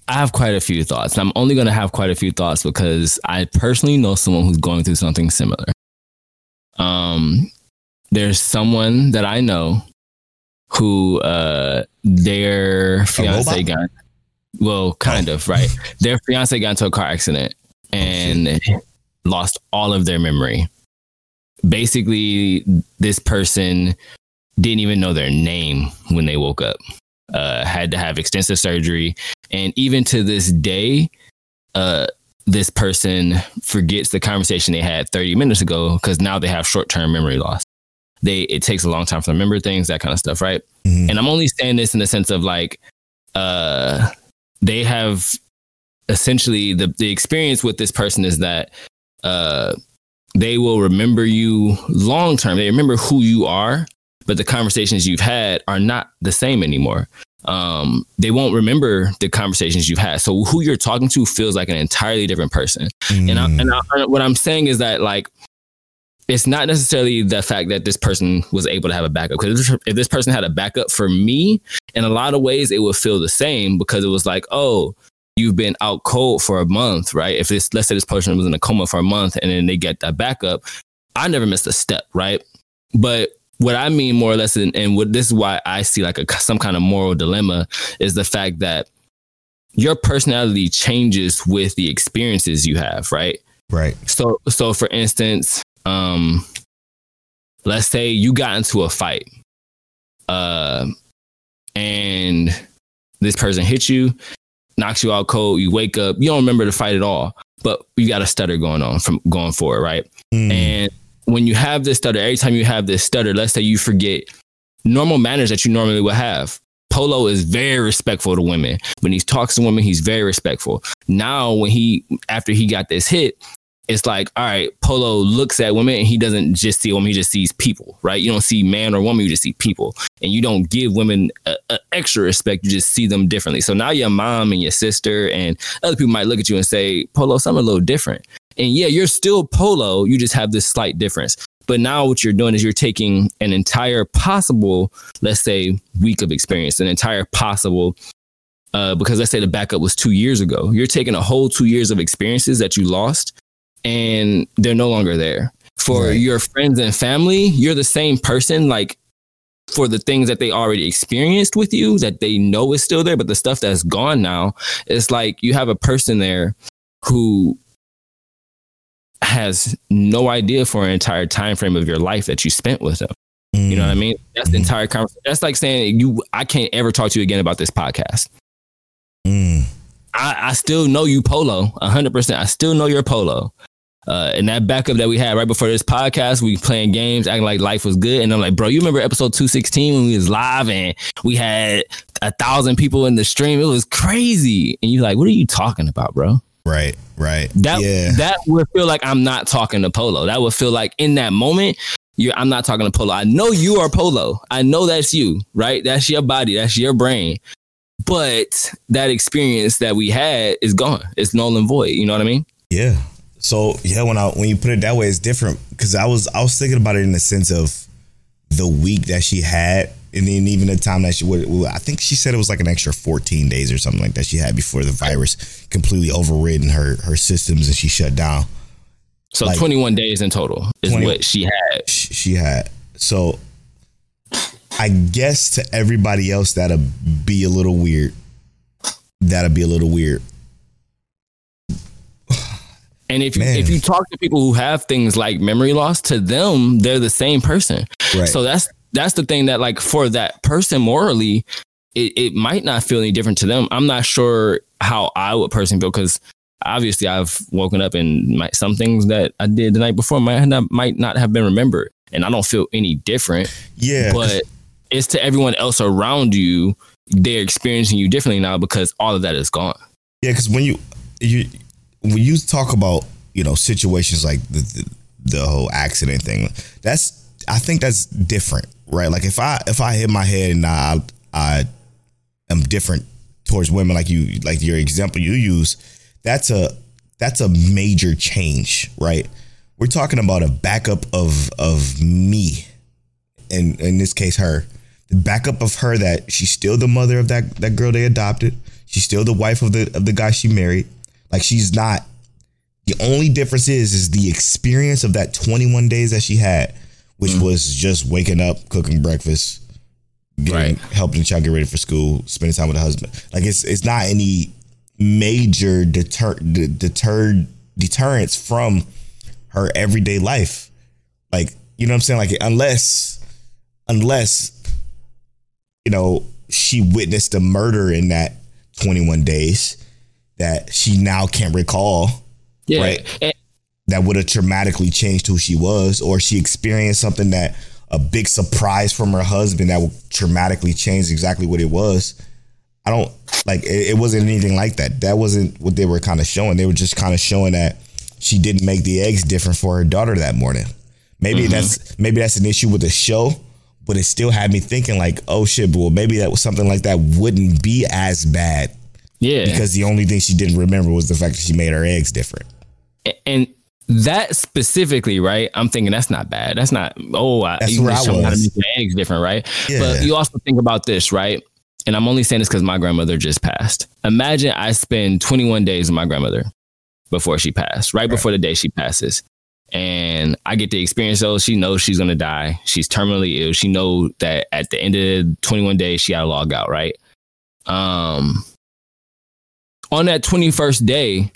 I have quite a few thoughts. I'm only going to have quite a few thoughts because I personally know someone who's going through something similar. There's someone that I know who their fiance got, well, kind of, right? Their fiance got into a car accident, and lost all of their memory. Basically, this person didn't even know their name when they woke up, had to have extensive surgery. And even to this day, this person forgets the conversation they had 30 minutes ago because now they have short-term memory loss. It takes a long time to remember things, that kind of stuff, right? Mm-hmm. And I'm only saying this in the sense of like, they have essentially the experience with this person is that they will remember you long-term. They remember who you are, but the conversations you've had are not the same anymore. They won't remember the conversations you've had. So who you're talking to feels like an entirely different person. Mm. And what I'm saying is that like, it's not necessarily the fact that this person was able to have a backup. Because if this person had a backup for me, in a lot of ways, it would feel the same because it was like, oh, you've been out cold for a month, right? If this, let's say this person was in a coma for a month and then they get that backup, I never missed a step, right? But what I mean more or less, and what this is why I see like some kind of moral dilemma, is the fact that your personality changes with the experiences you have, right? Right. So for instance, let's say you got into a fight, and this person hits you, knocks you out cold. You wake up, you don't remember the fight at all, but you got a stutter going on from going forward, right? Mm. And when you have this stutter, every time you have this stutter, let's say you forget normal manners that you normally would have. Polo is very respectful to women. When he talks to women, he's very respectful. Now, after he got this hit, it's like, all right, Polo looks at women and he doesn't just see women, he just sees people, right? You don't see man or woman, you just see people. And you don't give women an extra respect, you just see them differently. So now your mom and your sister and other people might look at you and say, Polo, something a little different. And yeah, you're still Polo, you just have this slight difference. But now what you're doing is you're taking an entire possible, let's say, week of experience, an entire possible because let's say the backup was 2 years ago. You're taking a whole 2 years of experiences that you lost, and they're no longer there. For right. Your friends and family, you're the same person, like for the things that they already experienced with you that they know is still there, but the stuff that's gone now, it's like you have a person there who has no idea for an entire time frame of your life that you spent with them. Mm. You know what I mean? That's the entire conversation. That's like saying I can't ever talk to you again about this podcast. Mm. I still know you, Polo, 100%. I still know you're Polo. And that backup that we had right before this podcast, we playing games, acting like life was good. And I'm like, bro, you remember episode 216 when we was live and we had 1,000 people in the stream? It was crazy. And you're like, what are you talking about, bro? Right, right. That would feel like I'm not talking to Polo. That would feel like in that moment, I'm not talking to Polo. I know you are Polo. I know that's you, right? That's your body. That's your brain. But that experience that we had is gone. It's null and void. You know what I mean? Yeah. So yeah, when you put it that way, it's different because I was thinking about it in the sense of the week that she had, and then even the time that she would. I think she said it was like an extra 14 days or something like that she had before the virus completely overridden her systems and she shut down. So like, 21 days in total is what she had. She had so. I guess to everybody else, that'll be a little weird. And if you talk to people who have things like memory loss, to them, they're the same person. Right. So that's the thing that like for that person morally, it might not feel any different to them. I'm not sure how I would personally feel because obviously I've woken up and some things that I did the night before might not have been remembered. And I don't feel any different. Yeah. But it's to everyone else around you, they're experiencing you differently now because all of that is gone. Yeah, because when you talk about, you know, situations like the whole accident thing, I think that's different, right? Like if I hit my head and I am different towards women, like your example you use, that's a major change, right? We're talking about a backup of me. And in this case, her, the backup of her, that she's still the mother of that girl they adopted. She's still the wife of the guy she married. Like she's not. The only difference is the experience of that 21 days that she had, which was just waking up, cooking breakfast, helping the child get ready for school, spending time with the husband. Like it's not any major deterrence from her everyday life. Like, you know what I'm saying? Like, unless, you know, she witnessed a murder in that 21 days that she now can't recall. Yeah. Right? That would have traumatically changed who she was, or she experienced something that a big surprise from her husband that would traumatically change exactly what it was. I don't like it wasn't anything like that. That wasn't what they were kind of showing. They were just kind of showing that she didn't make the eggs different for her daughter that morning. Maybe that's an issue with the show, but it still had me thinking like, oh shit, well maybe that was something like that wouldn't be as bad. Yeah. Because the only thing she didn't remember was the fact that she made her eggs different. And that specifically, right? I'm thinking that's not bad. That's not, that's where I was. How to make the eggs different, right? Yeah. But you also think about this, right? And I'm only saying this because my grandmother just passed. Imagine I spend 21 days with my grandmother before she passed, right before the day she passes. And I get to experience those. She knows she's going to die. She's terminally ill. She knows that at the end of the 21 days, she got to log out, right? On that 21st day,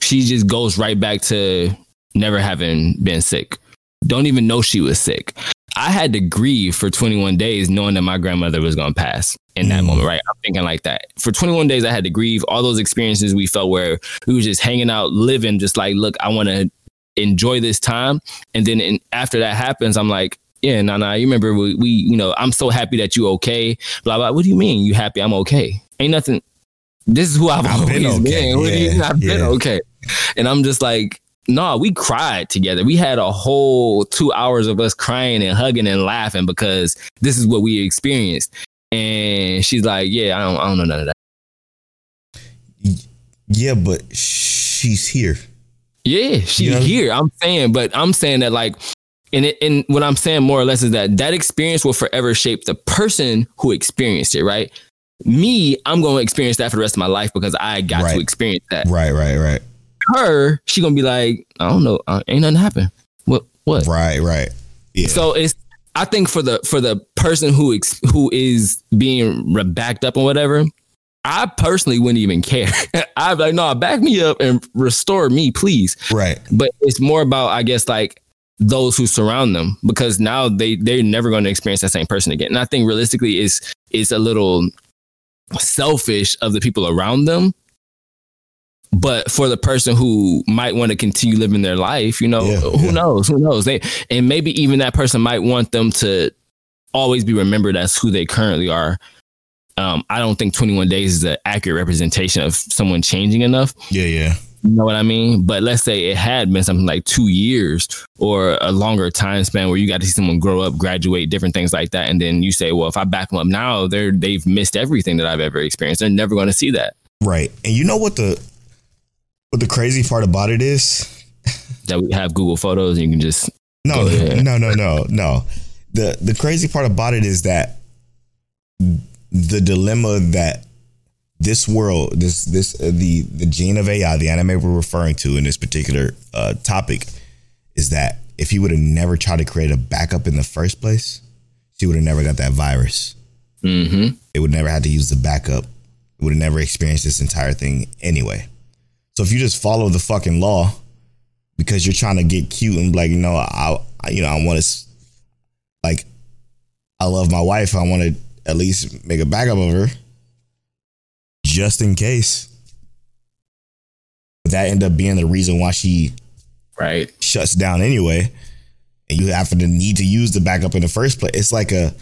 she just goes right back to never having been sick. Don't even know she was sick. I had to grieve for 21 days knowing that my grandmother was going to pass in that moment, right? I'm thinking like that. For 21 days, I had to grieve all those experiences we felt where we were just hanging out, living, just like, look, I want to enjoy this time. And then after that happens, I'm like, yeah, nah, you remember we, you know, I'm so happy that you okay. Blah, blah. What do you mean you happy? I'm okay. Ain't nothing. This is who I've always been. Okay. I've been okay. And I'm just like, no, we cried together. We had a whole 2 hours of us crying and hugging and laughing because this is what we experienced. And she's like, yeah, I don't know none of that. Yeah, but she's here. Yeah, she's here. I'm saying that like, and what I'm saying more or less is that experience will forever shape the person who experienced it, right? Me, I'm going to experience that for the rest of my life because I got to experience that. Right. Her, she gonna be like, I don't know, ain't nothing happened. What? Right. Yeah. So it's, I think for the person who is being backed up or whatever, I personally wouldn't even care. I'd be like, no, back me up and restore me, please. Right. But it's more about, I guess, like those who surround them, because now they're never going to experience that same person again. And I think realistically, it's a little selfish of the people around them. But for the person who might want to continue living their life, you know, who knows? And maybe even that person might want them to always be remembered as who they currently are. I don't think 21 days is an accurate representation of someone changing enough. Yeah. You know what I mean? But let's say it had been something like 2 years or a longer time span where you got to see someone grow up, graduate, different things like that. And then you say, well, if I back them up now, they've missed everything that I've ever experienced. They're never going to see that. Right. And you know what But the crazy part about it is that we have Google Photos and you can just no. The crazy part about it is that the dilemma that this world, the Gene of AI, the anime we're referring to in this particular topic, is that if he would have never tried to create a backup in the first place, she would have never got that virus. Mm-hmm. It would never have to use the backup. It would have never experienced this entire thing anyway. So if you just follow the fucking law because you're trying to get cute and like, you know, I want to, like, I love my wife. I want to at least make a backup of her just in case. That ended up being the reason why she shuts down anyway. And you have to need to use the backup in the first place. It's like a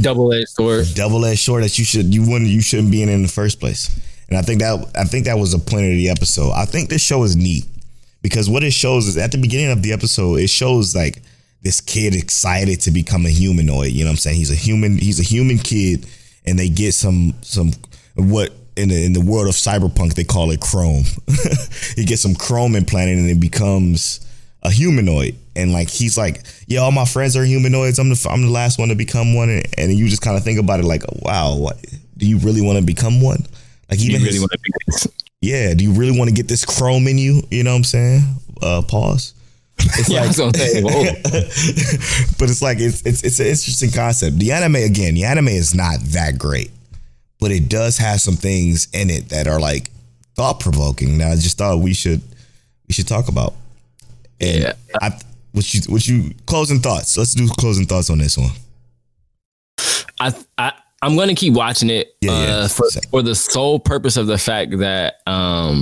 double-edged sword that you shouldn't be in the first place. And I think that was the point of the episode. I think this show is neat because what it shows is at the beginning of the episode, it shows like this kid excited to become a humanoid. You know what I'm saying? He's a human kid, and they get some what in the world of cyberpunk they call it chrome. He gets some chrome implanted and it becomes a humanoid. And like he's like, yeah, all my friends are humanoids. I'm the last one to become one. And you just kind of think about it like, wow, what, do you really want to become one? Like do you really want to get this chrome in you? You know what I'm saying? Pause. It's yeah, like, I was gonna say, but it's like it's an interesting concept. The anime is not that great, but it does have some things in it that are like thought provoking. Now I just thought we should we should talk about. And yeah. What you closing thoughts? Let's do closing thoughts on this one. I'm gonna keep watching it for the sole purpose of the fact that I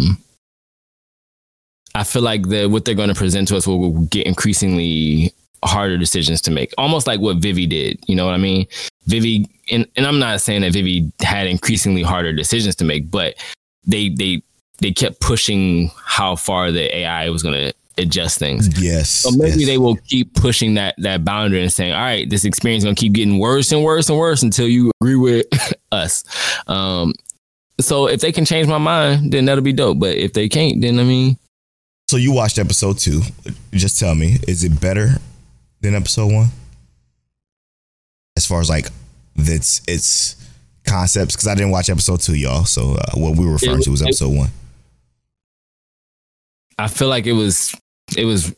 feel like what they're gonna present to us will get increasingly harder decisions to make. Almost like what Vivi did. You know what I mean? Vivi, and I'm not saying that Vivi had increasingly harder decisions to make, but they kept pushing how far the AI was gonna adjust things. Yes. So maybe they will keep pushing that boundary and saying, all right, this experience is going to keep getting worse and worse and worse until you agree with us. So if they can change my mind, then that'll be dope. But if they can't, then I mean. So you watched episode 2. Just tell me, is it better than episode 1? As far as like its concepts, because I didn't watch episode 2, y'all. So what we were referring to was episode 1. I feel like it was right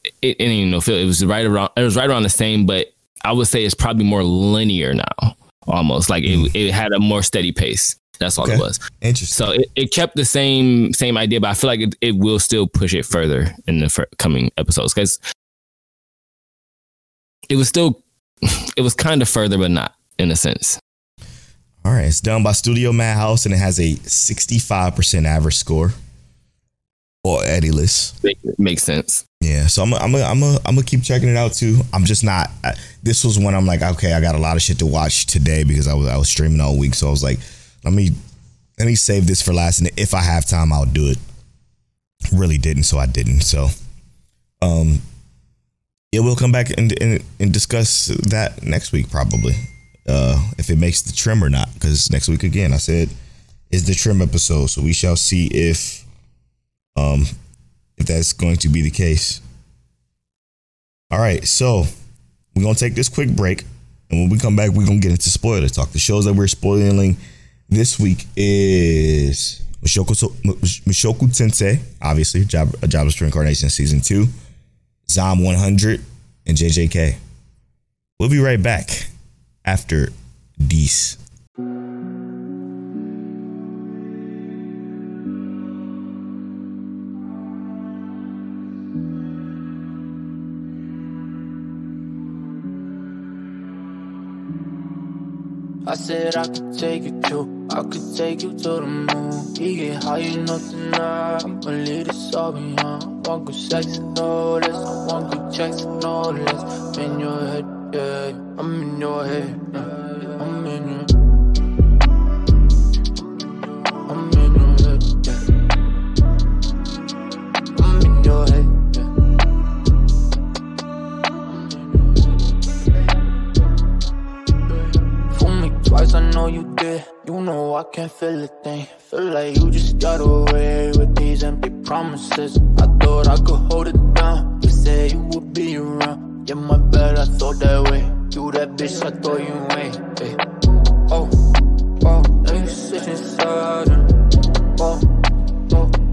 around the same, but I would say it's probably more linear now, almost like it had a more steady pace. That's all it was. Interesting. So it kept the same idea, but I feel like it will still push it further in the coming episodes, because it was kind of further, but not in a sense. All right. It's done by Studio Madhouse and it has a 65% average score. Or Eddie-less. Makes sense. Yeah, so I'm gonna keep checking it out too. I'm just not. This was when I'm like, okay, I got a lot of shit to watch today because I was streaming all week, so I was like, let me save this for last, and if I have time, I'll do it. Really didn't, so I didn't. So, yeah, we'll come back and discuss that next week probably, if it makes the trim or not. Because next week again, I said is the trim episode, so we shall see if that's going to be the case. All right, so we're going to take this quick break, and when we come back, we're going to get into spoiler talk. The shows that we're spoiling this week is Mushoku Tensei, obviously, Jobless Reincarnation Season 2, Zom 100, and JJK. We'll be right back after these. I said I could take you to, I could take you to the moon. You get high, you know tonight I'ma leave this all behind. One good sex, no less. One good checks, no less. I'm in your head, yeah. I'm in your head, yeah. I'm in your head. I'm in your head, yeah. I'm in your head, I know you did. You know I can't feel a thing. Feel like you just got away with these empty promises. I thought I could hold it down. You said you would be around. Yeah, my bad, I thought that way. You that bitch, I thought you ain't. Hey. Oh, now you sit inside. Oh,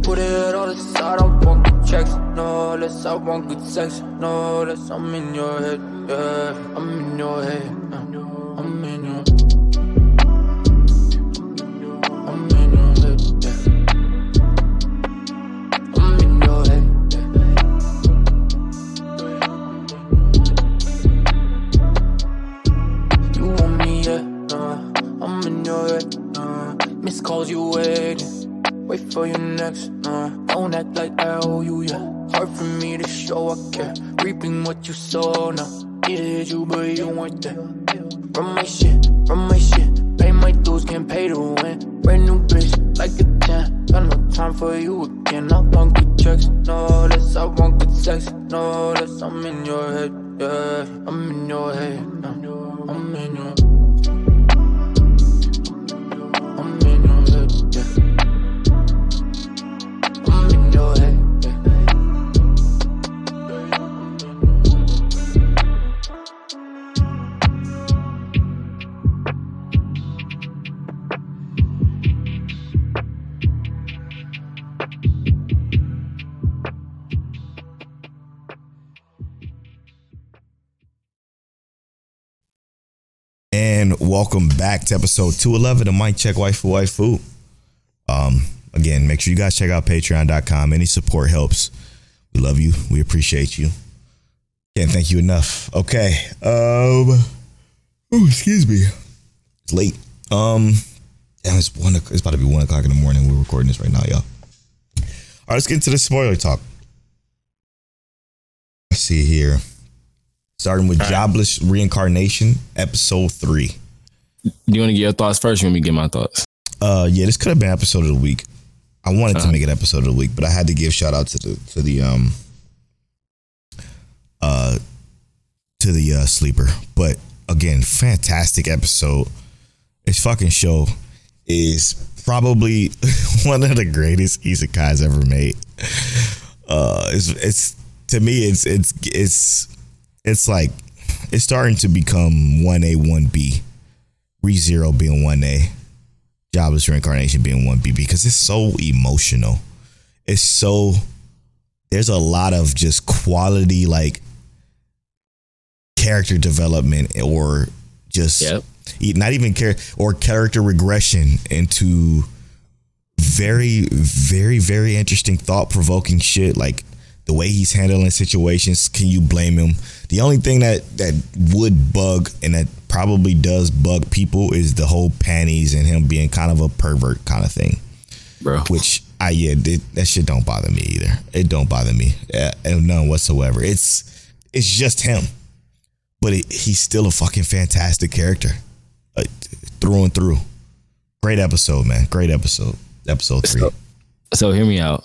put it on the side. I want good checks, no less. I want good sex, no less. I'm in your head, yeah. I'm in your head, I'm in your head. Calls you waiting, wait for you next. Don't act like I owe you, yeah. Hard for me to show I care. Reaping what you sow now. Needed you, but you weren't there. Run my shit. Pay my dues, can't pay to win. Brand new bitch, like a 10. Got no time for you again. I want good checks, no less. I want good sex, no less. I'm in your head, yeah. I'm in your head, I'm in your head. And welcome back to episode 211 of Mic Check Waifu Waifu. Again, make sure you guys check out patreon.com. Any support helps. We love you. We appreciate you. Can't thank you enough. Okay. Oh, excuse me. It's late. Damn, it's about to be 1 o'clock in the morning. We're recording this right now, y'all. All right, let's get into the spoiler talk. Let's see here. Starting with Jobless Reincarnation, episode 3. Do you want to get your thoughts first? Or you want me to get my thoughts? Yeah, this could have been episode of the week. I wanted to make it episode of the week, but I had to give shout out to the sleeper. But again, fantastic episode. This fucking show is probably one of the greatest isekais ever made. It's to me, it's like it's starting to become 1A, 1B, ReZero being 1A. Jobless Reincarnation being 1B, because it's so emotional. It's so, there's a lot of just quality, like character development or just not even character regression into very, very, very interesting, thought provoking shit. Like the way he's handling situations, can you blame him? The only thing that would bug, and that probably does bug people, is the whole panties and him being kind of a pervert kind of thing, bro. Which that shit don't bother me either. It don't bother me, none whatsoever. It's just him, but he's still a fucking fantastic character, through and through. Great episode, man. Great episode. Episode 3. So hear me out.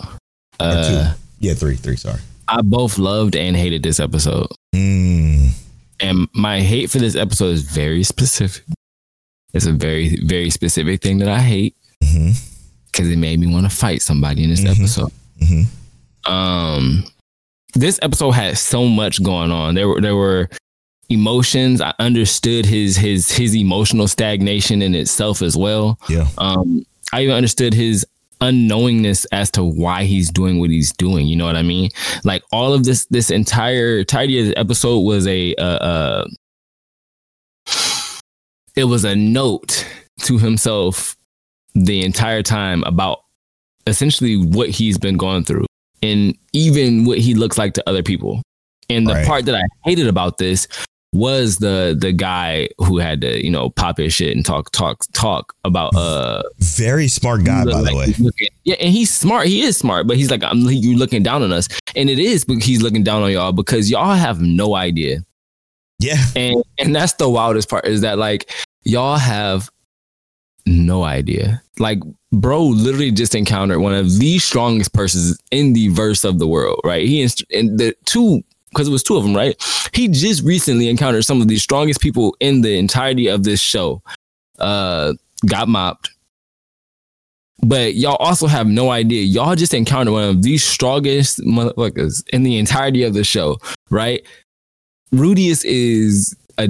3. Sorry. I both loved and hated this episode. And my hate for this episode is very specific. It's a very, very specific thing that I hate, because it made me want to fight somebody in this episode. This episode had so much going on. There were emotions. I understood his emotional stagnation in itself as well. Yeah. I even understood his unknowingness as to why he's doing what he's doing. You know what I mean? Like, all of this entirety of the episode was a note to himself the entire time about essentially what he's been going through and even what he looks like to other people. And the part that I hated about this was the guy who had to, pop his shit and talk about very smart guy, by the way. Yeah, and he's smart. He is smart, but he's like, you looking down on us. And it is, but he's looking down on y'all because y'all have no idea. Yeah. And that's the wildest part, is that like y'all have no idea. Like, bro literally just encountered one of the strongest persons in the verse of the world, right? He and the two, because it was two of them, right? He just recently encountered some of the strongest people in the entirety of this show. Got mopped. But y'all also have no idea. Y'all just encountered one of the strongest motherfuckers in the entirety of the show, right? Rudeus is a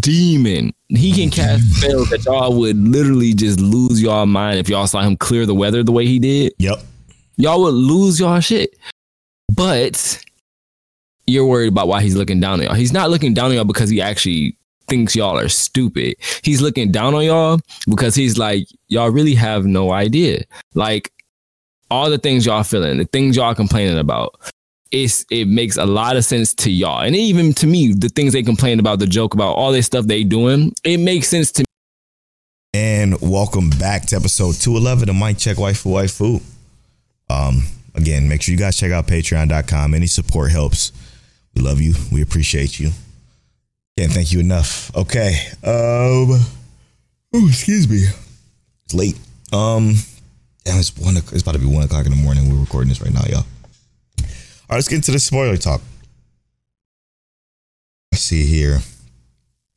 demon. He can cast spells that y'all would literally just lose y'all mind if y'all saw him clear the weather the way he did. Yep. Y'all would lose y'all shit. But you're worried about why he's looking down on y'all. He's not looking down on y'all because he actually thinks y'all are stupid. He's looking down on y'all because he's like, y'all really have no idea. Like, all the things y'all feeling, the things y'all complaining about, it makes a lot of sense to y'all. And even to me, the things they complain about, the joke about all this stuff they doing, it makes sense to me. And welcome back to episode 211 of Mic Check Waifu Waifu. Again, make sure you guys check out Patreon.com. Any support helps. We love you. We appreciate you. Can't thank you enough. Okay. Excuse me. It's late. Damn, it's about to be 1 o'clock in the morning. We're recording this right now, y'all. All right, let's get into the spoiler talk. Let's see here.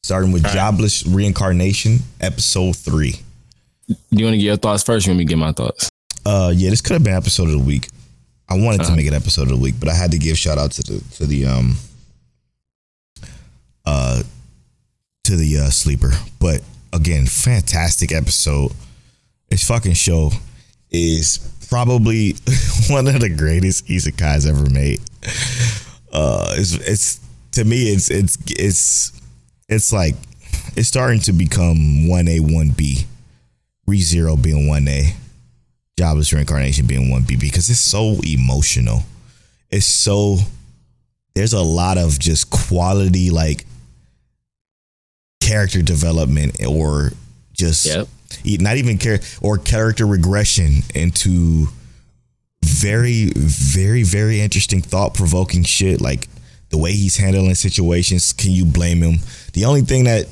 Starting with Jobless Reincarnation, episode 3. Do you want to get your thoughts first, or you want me to get my thoughts? Yeah, this could have been episode of the week. I wanted to make it episode of the week, but I had to give shout out to the sleeper. But again, fantastic episode. This fucking show is probably one of the greatest isekais ever made. It's to me, it's like it's starting to become 1A, 1B, ReZero being 1A. Jobless Reincarnation being 1B, because it's so emotional. it's so, there's a lot of just quality, like character development or just not even character regression into very, very, very interesting, thought provoking shit. Like the way he's handling situations, can you blame him? The only thing that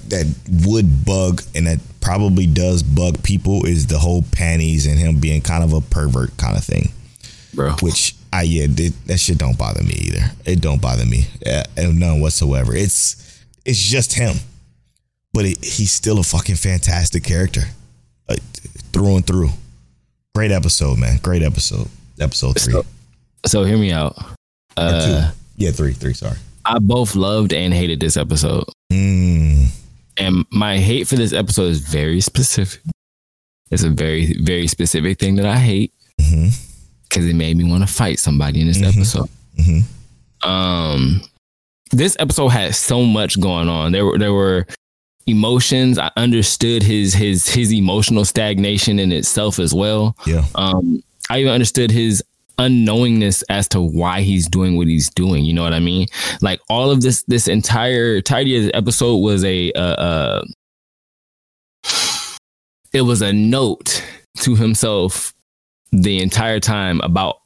would bug, and that probably does bug people, is the whole panties and him being kind of a pervert kind of thing. Bro. Which that shit don't bother me either. It don't bother me none whatsoever. It's just him, but he's still a fucking fantastic character, through and through. Great episode, man. Great episode. Episode 3. So hear me out. 2. Yeah, 3. Sorry. I both loved and hated this episode. And my hate for this episode is very specific. It's a very, very specific thing that I hate, because it made me want to fight somebody in this episode. This episode had so much going on. There were emotions. I understood his emotional stagnation in itself as well. Yeah. I even understood his unknowingness as to why he's doing what he's doing. You know what I mean? Like, all of this entire tidy episode was a note to himself the entire time about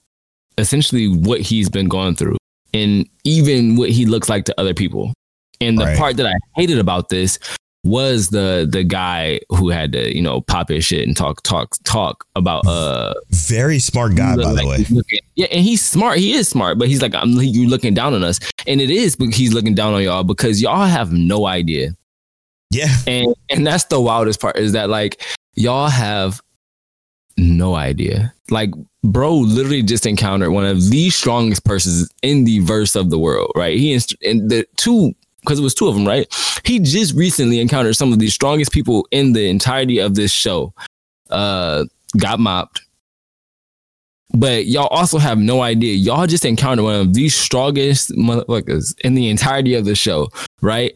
essentially what he's been going through and even what he looks like to other people. And the part that I hated about this was the guy who had to, you know, pop his shit and talk about very smart guy, by the way. And he's smart. He is smart, but he's like, you looking down on us. And it is, but he's looking down on y'all because y'all have no idea. Yeah. And that's the wildest part, is that, like, y'all have no idea. Like, bro literally just encountered one of the strongest persons in the verse of the world, right? He and the two, because it was two of them, right? He just recently encountered some of the strongest people in the entirety of this show. Got mopped. But y'all also have no idea. Y'all just encountered one of the strongest motherfuckers in the entirety of the show, right?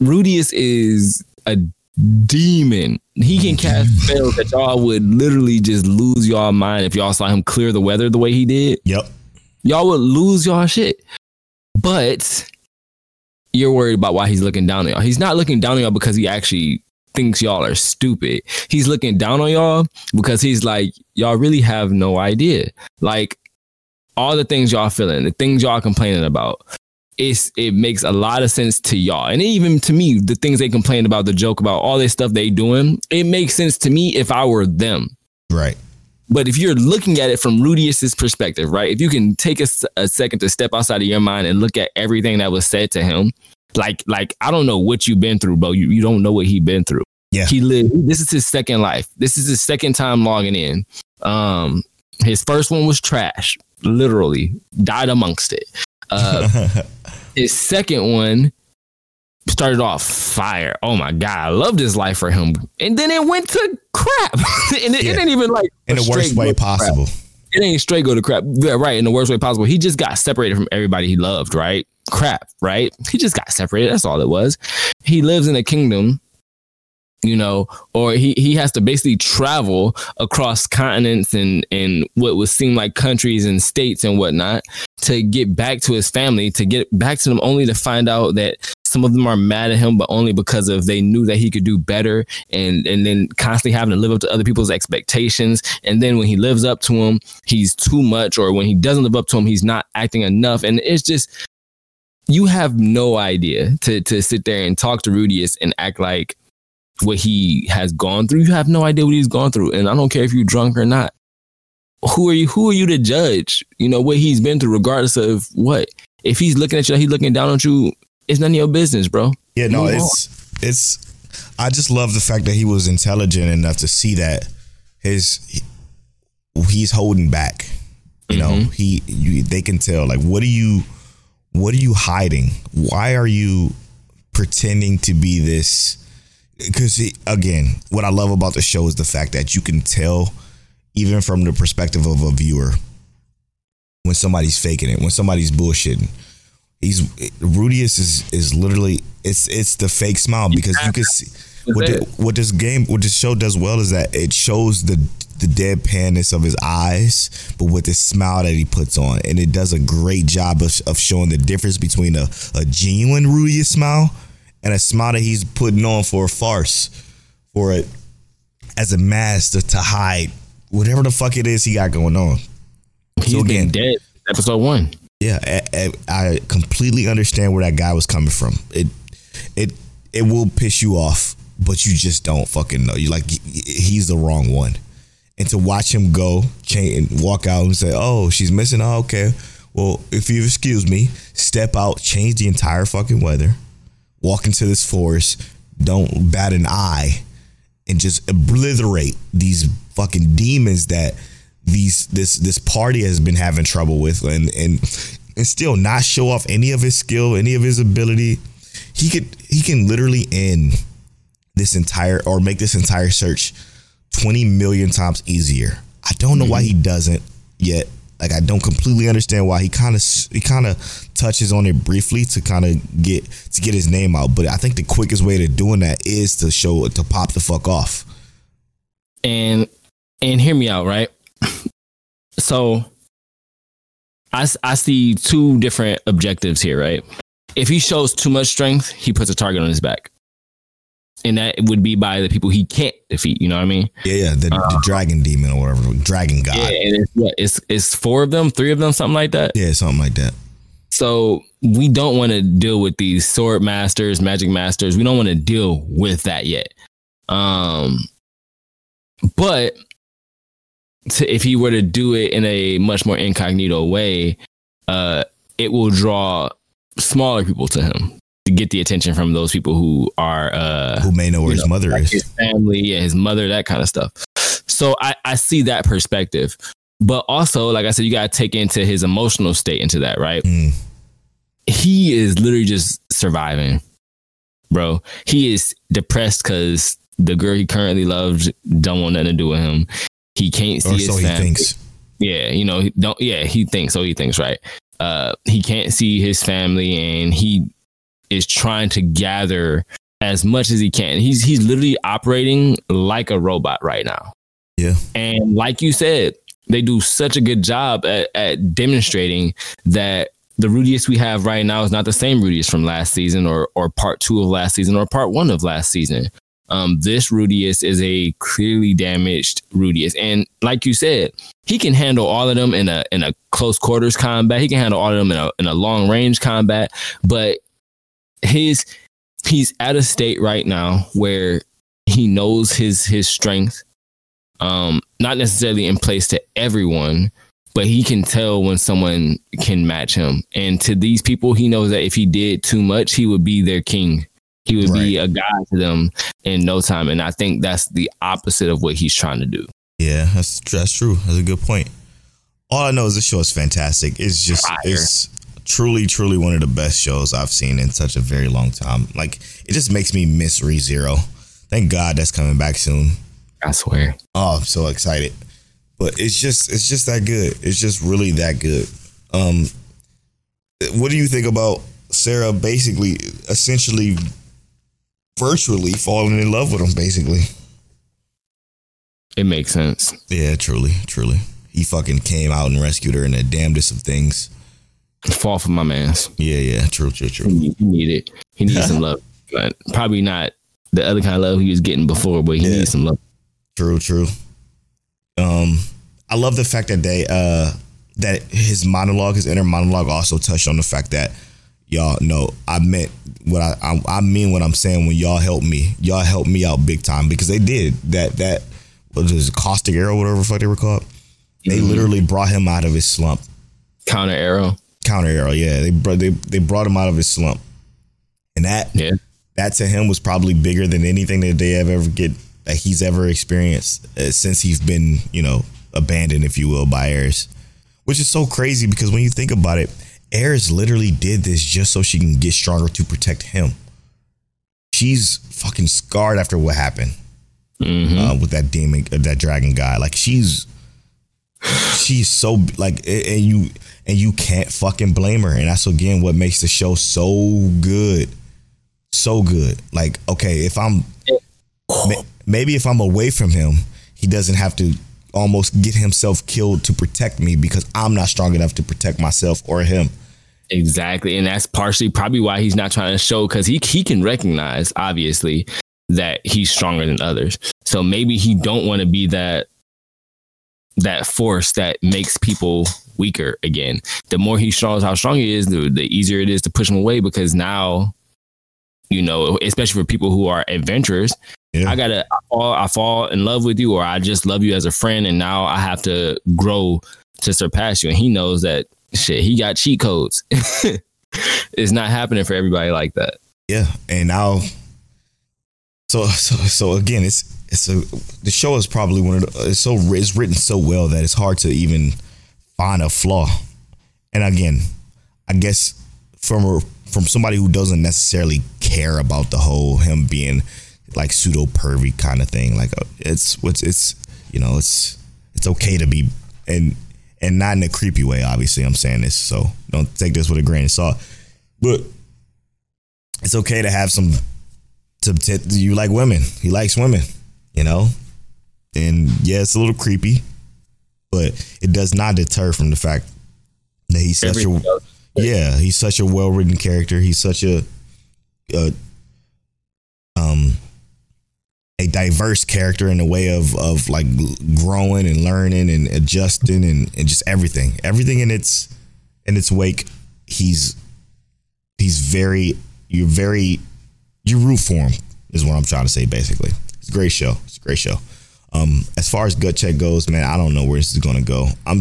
Rudeus is a demon. He can cast spells that y'all would literally just lose y'all mind if y'all saw him clear the weather the way he did. Yep. Y'all would lose y'all shit. But you're worried about why he's looking down on y'all. He's not looking down on y'all because he actually thinks y'all are stupid. He's looking down on y'all because he's like, y'all really have no idea. Like, all the things y'all feeling, the things y'all complaining about, it makes a lot of sense to y'all. And even to me, the things they complained about, the joke about all this stuff they doing, it makes sense to me if I were them. Right. But if you're looking at it from Rudeus's perspective, right? If you can take a second to step outside of your mind and look at everything that was said to him, like I don't know what you've been through, bro. You don't know what he's been through. Yeah, he lived. This is his second life. This is his second time logging in. His first one was trash. Literally died amongst it. His second one started off fire. Oh my God, I love this life for him. And then it went to crap. And it ain't even like in the worst way possible. It ain't straight go to crap. Yeah, right. In the worst way possible. He just got separated from everybody he loved, right? Crap, right? He just got separated. That's all it was. He lives in a kingdom, you know, or he has to basically travel across continents and what would seem like countries and states and whatnot to get back to his family, to get back to them, only to find out that some of them are mad at him, but only because of they knew that he could do better, and then constantly having to live up to other people's expectations. And then when he lives up to him, he's too much, or when he doesn't live up to him, he's not acting enough. And it's just, you have no idea to sit there and talk to Rudeus and act like what he has gone through. You have no idea what he's gone through. And I don't care if you're drunk or not. Who are you to judge, you know, what he's been through, regardless of what? If he's looking at you, he's looking down on you, it's none of your business, bro. Yeah, no, I just love the fact that he was intelligent enough to see that he's holding back. You know, they can tell, like, what are you hiding? Why are you pretending to be this? Because, again, what I love about the show is the fact that you can tell, even from the perspective of a viewer, when somebody's faking it, when somebody's bullshitting. Rudeus is literally it's the fake smile, because you can see what this show does well is that it shows the the deadpanness of his eyes, but with the smile that he puts on. And it does a great job of showing the difference between a genuine Ruya smile and a smile that he's putting on for a farce, for it as a mask to hide whatever the fuck it is he got going on. He's so again, been dead since episode one. Yeah, I completely understand where that guy was coming from. It will piss you off, but you just don't fucking know. You like, he's the wrong one. And to watch him go, change, and walk out and say, oh, she's missing. Oh, okay. Well, if you excuse me, step out, change the entire fucking weather, walk into this forest, don't bat an eye, and just obliterate these fucking demons that this party has been having trouble with, and still not show off any of his skill, any of his ability. He can literally end this entire, or make this entire search 20 million times easier. I don't know why he doesn't yet. Like, I don't completely understand why. He kind of touches on it briefly to kind of get his name out, but I think the quickest way to doing that is to pop the fuck off. And hear me out, right? So I see two different objectives here, right? If he shows too much strength, he puts a target on his back. And that would be by the people he can't defeat. You know what I mean? Yeah. The dragon demon or whatever. Dragon god. Yeah, and it's four of them, three of them, something like that. Yeah, something like that. So we don't want to deal with these sword masters, magic masters. We don't want to deal with that yet. But if he were to do it in a much more incognito way, it will draw smaller people to him. To get the attention from those people who are who may know where his mother is, his family, yeah, his mother, that kind of stuff. So I see that perspective, but also, like I said, you gotta take into his emotional state into that, right? He is literally just surviving, bro. He is depressed because the girl he currently loves don't want nothing to do with him. He can't see or his so family. He thinks. Yeah, you know, don't. Yeah, he thinks. So he thinks, right? He can't see his family, and he is trying to gather as much as he can. He's literally operating like a robot right now. Yeah. And like you said, they do such a good job at demonstrating that the Rudeus we have right now is not the same Rudeus from last season or part two of last season or part one of last season. This Rudeus is a clearly damaged Rudeus. And like you said, he can handle all of them in a close quarters combat. He can handle all of them in a long range combat, but he's at a state right now where he knows his strength, not necessarily in place to everyone, but he can tell when someone can match him. And to these people, he knows that if he did too much, he would be their king. He would be a god to them in no time. And I think that's the opposite of what he's trying to do. Yeah, that's true. That's a good point. All I know is this show is fantastic. It's just fire. It's truly one of the best shows I've seen in such a very long time. Like, it just makes me miss ReZero. Thank God that's coming back soon. I swear. Oh, I'm so excited. But it's just that good. It's just really that good. What do you think about Sarah basically, essentially, virtually falling in love with him, basically? It makes sense. Yeah, truly. He fucking came out and rescued her in the damnedest of things. Fall for my man's. Yeah. True. He needed it. He needs some love. But probably not the other kind of love he was getting before, but he needs some love. True. I love the fact that they that his inner monologue also touched on the fact that y'all know I meant what I mean what I'm saying when y'all helped me out big time, because they did that what was it, Caustic Arrow, whatever the fuck they were called. They literally brought him out of his slump. Counter Arrow, yeah. They brought him out of his slump, and that to him was probably bigger than anything that they have ever that he's ever experienced since he's been, abandoned, if you will, by Ares, which is so crazy because when you think about it, Ares literally did this just so she can get stronger to protect him. She's fucking scarred after what happened with that demon, that dragon guy. Like she's so like, and you can't fucking blame her. And that's, again, what makes the show so good. So good. Like, okay, if I'm away from him, he doesn't have to almost get himself killed to protect me because I'm not strong enough to protect myself or him. Exactly. And that's partially probably why he's not trying to show, because he can recognize, obviously, that he's stronger than others. So maybe he don't want to be that force that makes people weaker again. The more he's strong, how strong he is, the easier it is to push him away, because now, you know, especially for people who are adventurers, yeah. I fall in love with you, or I just love you as a friend, and now I have to grow to surpass you. And he knows that shit. He got cheat codes. It's not happening for everybody like that. Yeah, and now, so again, the show is probably one of the, it's written so well that it's hard to even find a flaw. And again, I guess from somebody who doesn't necessarily care about the whole him being like pseudo pervy kind of thing, like it's okay to be, and not in a creepy way. Obviously, I'm saying this, so don't take this with a grain of salt. But it's okay to have some. You like women. He likes women, you know, and yeah, it's a little creepy, but it does not deter from the fact that he's such a well-written character. He's such a diverse character in the way of like growing and learning and adjusting and just everything in its wake. You root for him is what I'm trying to say. Basically, it's a great show. As far as Gut Check goes, man, I don't know where this is gonna go. I'm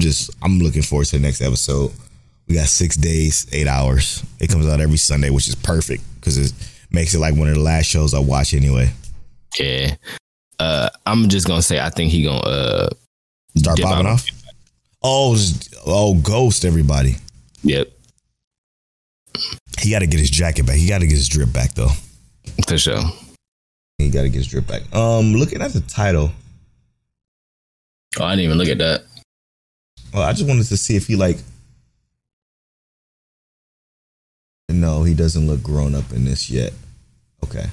looking forward to the next episode. We got 6 days, 8 hours. It comes out every Sunday, which is perfect because it makes it like one of the last shows I watch anyway. Yeah, I'm just gonna say I think he gonna start popping off. Oh, ghost everybody. Yep. He got to get his jacket back. He got to get his drip back though. For sure. He got to get his drip back. Looking at the title. Oh, I didn't even look at that. Well, I just wanted to see if he like. No, he doesn't look grown up in this yet. Okay.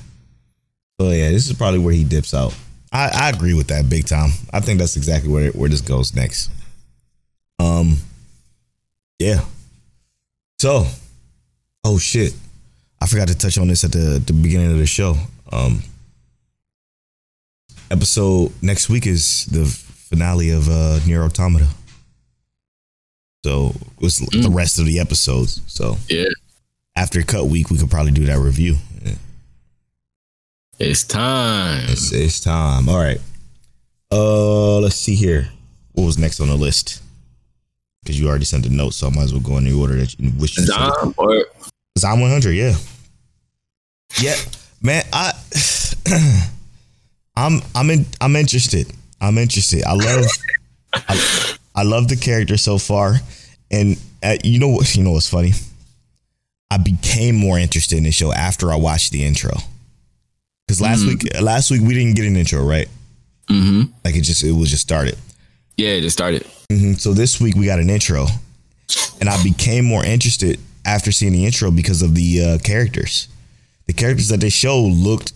So yeah, this is probably where he dips out. I agree with that big time. I think that's exactly where this goes next. Yeah. So. Oh shit. I forgot to touch on this at the beginning of the show. Episode next week is the finale of Nier Automata. So it's the rest of the episodes. So yeah, after cut week, we could probably do that review. Yeah. It's time. It's time. All right. Let's see here. What was next on the list? Because you already sent a note, so I might as well go in the order that you wish you sent. Zom 100, yeah. Yeah, man, I'm interested. I love the character so far. And you know what's funny? I became more interested in the show after I watched the intro. Cuz last week we didn't get an intro, right? Mhm. Like it was just started. Yeah, it just started. Mhm. So this week we got an intro. And I became more interested after seeing the intro because of the characters. The characters that they show looked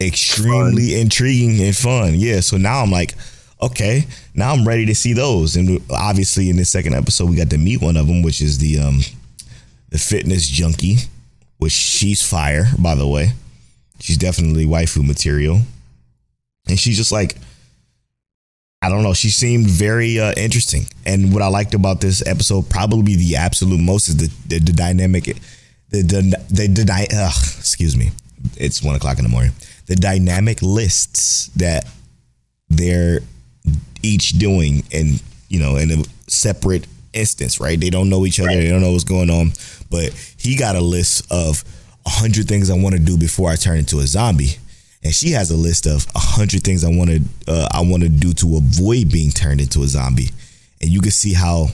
extremely intriguing and fun. Yeah, so now I'm like, okay, now I'm ready to see those. And obviously in this second episode, we got to meet one of them, which is the fitness junkie, which she's fire, by the way. She's definitely waifu material. And she's just like, I don't know. She seemed very interesting. And what I liked about this episode, probably the absolute most, is the dynamic. Excuse me. It's 1 o'clock in the morning. The dynamic lists that they're each doing in a separate instance, right? They don't know each other. Right. They don't know what's going on. But he got a list of 100 things I want to do before I turn into a zombie. And she has a list of 100 things I want to do to avoid being turned into a zombie. And you can see how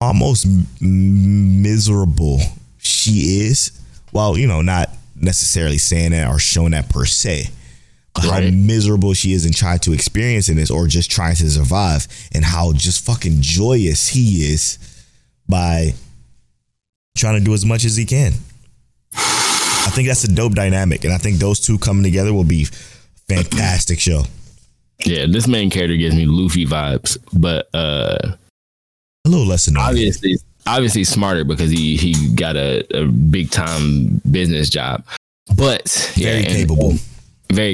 almost miserable she is. Well, not necessarily saying that or showing that per se, but right. How miserable she is and trying to experience in this, or just trying to survive, and how just fucking joyous he is by trying to do as much as he can. I think that's a dope dynamic, and I think those two coming together will be fantastic show. Yeah, this main character gives me Luffy vibes, but a little less annoying. Obviously smarter because he got a big time business job, but very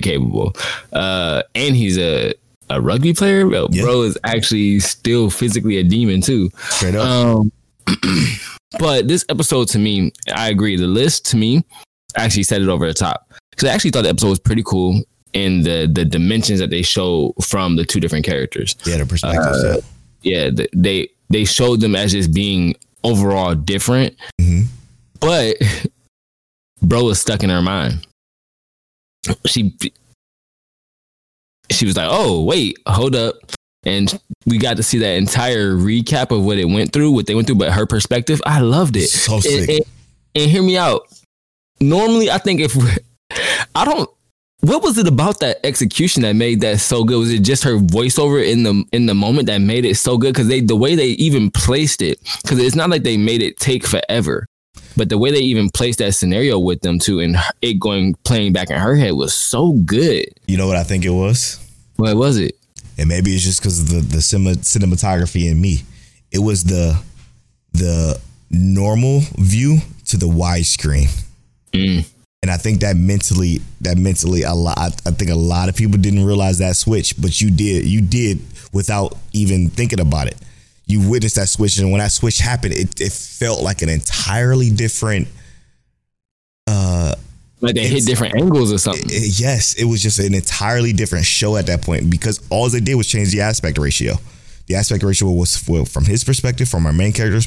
capable. And he's a rugby player. Bro is actually still physically a demon too. Straight up. But this episode to me, I agree. The list to me actually set it over the top because I actually thought the episode was pretty cool in the dimensions that they show from the two different characters. Yeah, the perspectives. Yeah, they showed them as just being overall different, but bro was stuck in her mind. She was like, oh, wait, hold up. And we got to see that entire recap of what they went through, but her perspective, I loved it. So sick. And hear me out. Normally, I think what was it about that execution that made that so good? Was it just her voiceover in the moment that made it so good? Because the way they even placed it, because it's not like they made it take forever, but the way they even placed that scenario with them too, and it playing back in her head was so good. You know what I think it was? What was it? And maybe it's just because of the cinematography in me. It was the normal view to the widescreen. Mm. And I think that mentally a lot of people didn't realize that switch, but you did without even thinking about it. You witnessed that switch, and when that switch happened, it felt like an entirely different. Like they hit different angles or something. Yes, it was just an entirely different show at that point because all they did was change the aspect ratio. The aspect ratio was, from his perspective, from our main character's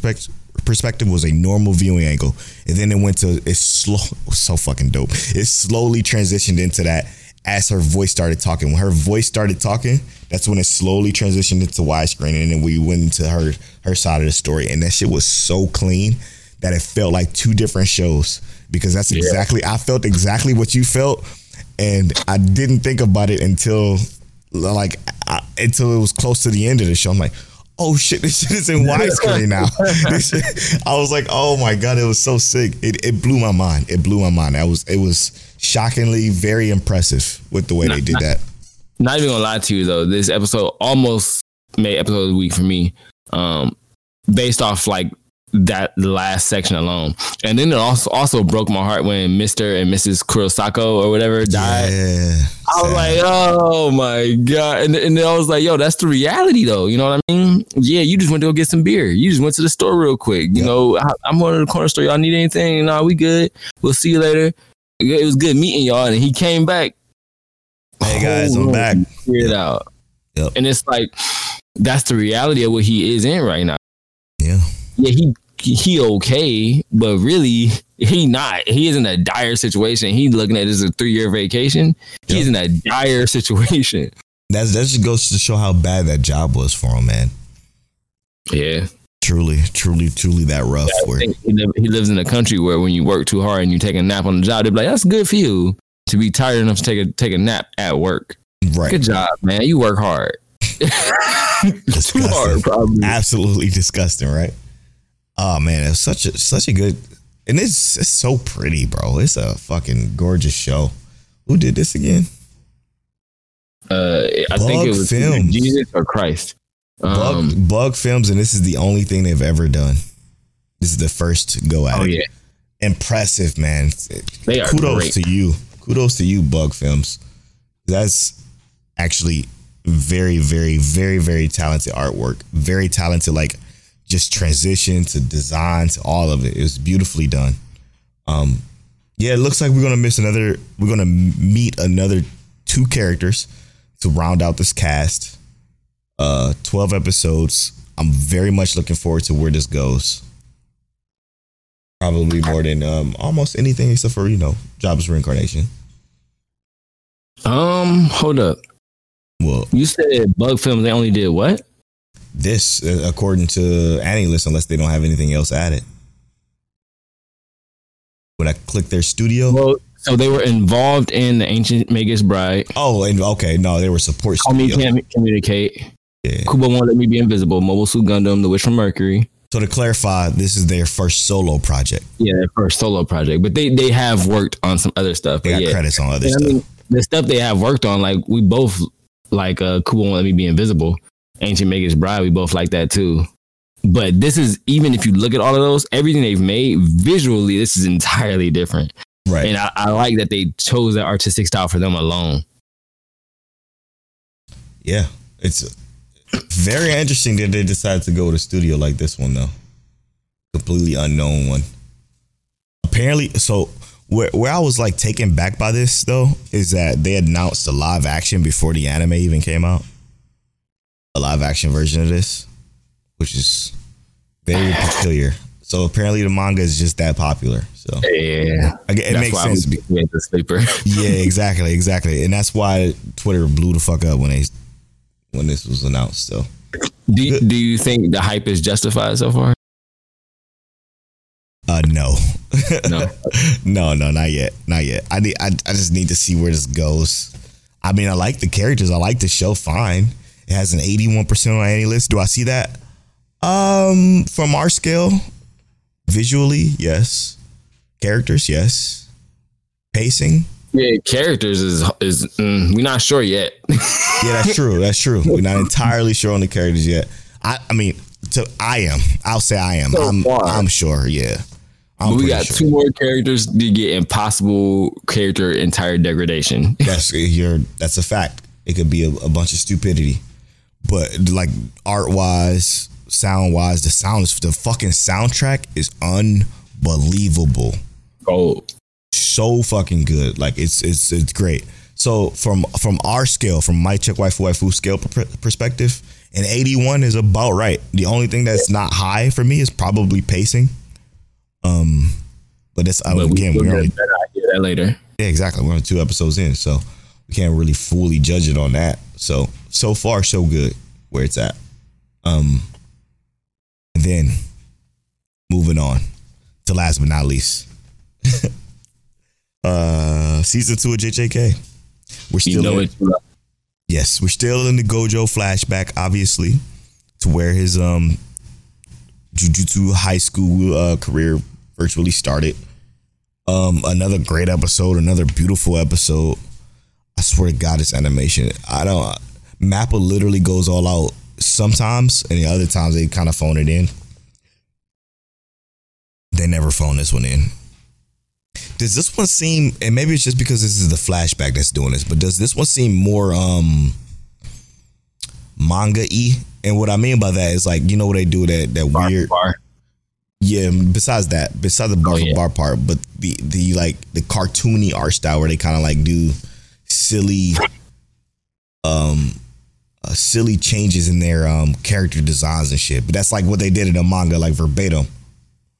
perspective, was a normal viewing angle. And then it went to, it's slow, so fucking dope. It slowly transitioned into that as her voice started talking. When her voice started talking, that's when it slowly transitioned into widescreen. And then we went into her side of the story. And that shit was so clean that it felt like two different shows. Because that's exactly, I felt exactly what you felt. And I didn't think about it until it was close to the end of the show. I'm like, oh shit, this shit is in widescreen now. I was like, oh my God, it was so sick. It blew my mind. It was shockingly very impressive with the way they did that. Not even gonna lie to you though, this episode almost made episode of the week for me, based off like that last section alone. And then it also broke my heart when Mr. and Mrs. Kurosako or whatever died. Yeah, I was like, oh my God. And then I was like, yo, that's the reality though. You know what I mean? Yeah, you just went to go get some beer. You just went to the store real quick. You know, I'm going to the corner store. Y'all need anything? Nah, we good. We'll see you later. It was good meeting y'all. And he came back. Hey guys, I'm back. Figure it out. Yep. And it's like, that's the reality of what he is in right now. Yeah. Yeah, he okay, but really he not. He is in a dire situation. He's looking at this as a 3-year vacation. He's in a dire situation. That just goes to show how bad that job was for him, man. Yeah, truly that rough. Yeah, where he lives in a country where when you work too hard and you take a nap on the job, they're like, "That's good for you to be tired enough to take a nap at work." Right. Good job, man. You work hard. Too hard, probably. Absolutely disgusting, right? Oh man, it's such a good, and it's so pretty, bro. It's a fucking gorgeous show. Who did this again? I think it was Films. Jesus or Christ. Bug Films, and this is the only thing they've ever done. This is the first go at it. Oh yeah, impressive, man. They are Kudos great. To you. Kudos to you, Bug Films. That's actually very, very, very, very talented artwork. Very talented, like. Just transition to design to all of it. It was beautifully done. It looks like we're gonna meet another two characters to round out this cast. 12 episodes. I'm very much looking forward to where this goes. Probably more than almost anything except for, Jobless Reincarnation. Hold up. Well, you said Bug Films, they only did what? This, according to Annie List, unless they don't have anything else added. Would I click their studio? Well, so they were involved in The Ancient Magus Bride. Oh, and okay. No, they were support studio. Call Me, Can't Communicate. Yeah. Kubo Won't Let Me Be Invisible. Mobile Suit Gundam. The Witch from Mercury. So to clarify, this is their first solo project. Yeah, their first solo project. But they have worked on some other stuff. They got credits on other stuff. I mean, the stuff they have worked on, like we both like Kubo Won't Let Me Be Invisible, Ancient Maker's Bride, we both like that too. But this is, even if you look at all of those, everything they've made visually, this is entirely different. Right. And I like that they chose that artistic style for them alone. Yeah, it's very interesting that they decided to go to a studio like this one, though. Completely unknown one. Apparently, so where I was like taken back by this, though, is that they announced the live action before the anime even came out. A live action version of this, which is very peculiar. So apparently the manga is just that popular. So yeah, it makes sense. Yeah, exactly. And that's why Twitter blew the fuck up when this was announced. So do you think the hype is justified so far? No, not yet. I just need to see where this goes. I mean, I like the characters. I like the show fine. It has an 81% on any list. Do I see that? From our scale, visually, yes. Characters, yes. Pacing, yeah. Characters is we're not sure yet. Yeah, that's true. We're not entirely sure on the characters yet. I am. So I'm sure. Yeah. But we got two more characters to get impossible character entire degradation. That's a fact. It could be a bunch of stupidity, but like art wise, sound wise, the fucking soundtrack is unbelievable. Oh, so fucking good. Like it's great. So from our scale, from Mic Check Waifu Waifu scale perspective, an 81 is about right. The only thing that's not high for me is probably pacing. But it's again, we're only that later. Yeah, exactly. We're only 2 episodes in, so we can't really fully judge it on that. So far, so good where it's at. And then moving on to last but not least, season 2 of JJK. We're still we're still in the Gojo flashback, obviously, to where his Jujutsu high school career virtually started. Another great episode, another beautiful episode. I swear to God, it's animation. Mappa literally goes all out sometimes, and the other times they kind of phone it in. They never phone this one in. Does this one seem, and maybe it's just because this is the flashback that's doing this, but does this one seem more manga-y? And what I mean by that is, like, you know what they do that bar weird bar. Yeah, besides the bar part, but the like the cartoony art style where they kind of like do silly silly changes in their character designs and shit. But that's like what they did in the manga, like verbatim.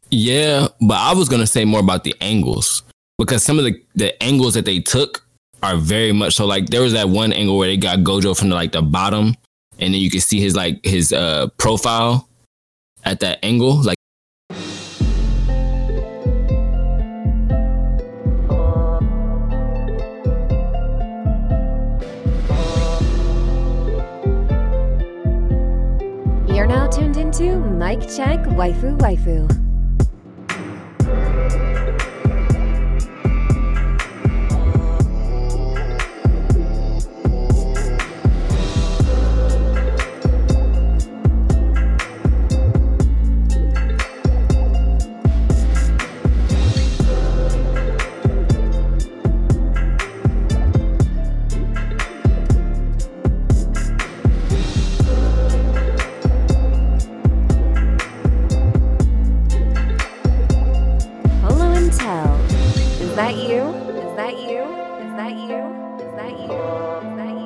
Yeah, but I was gonna say more about the angles, because some of the angles that they took are very much so, like there was that one angle where they got Gojo from the bottom, and then you can see his profile at that angle, like. You're now tuned into Mic Check Waifu Waifu. Is that you? Is that you? Is that you? Is that you? Is that you?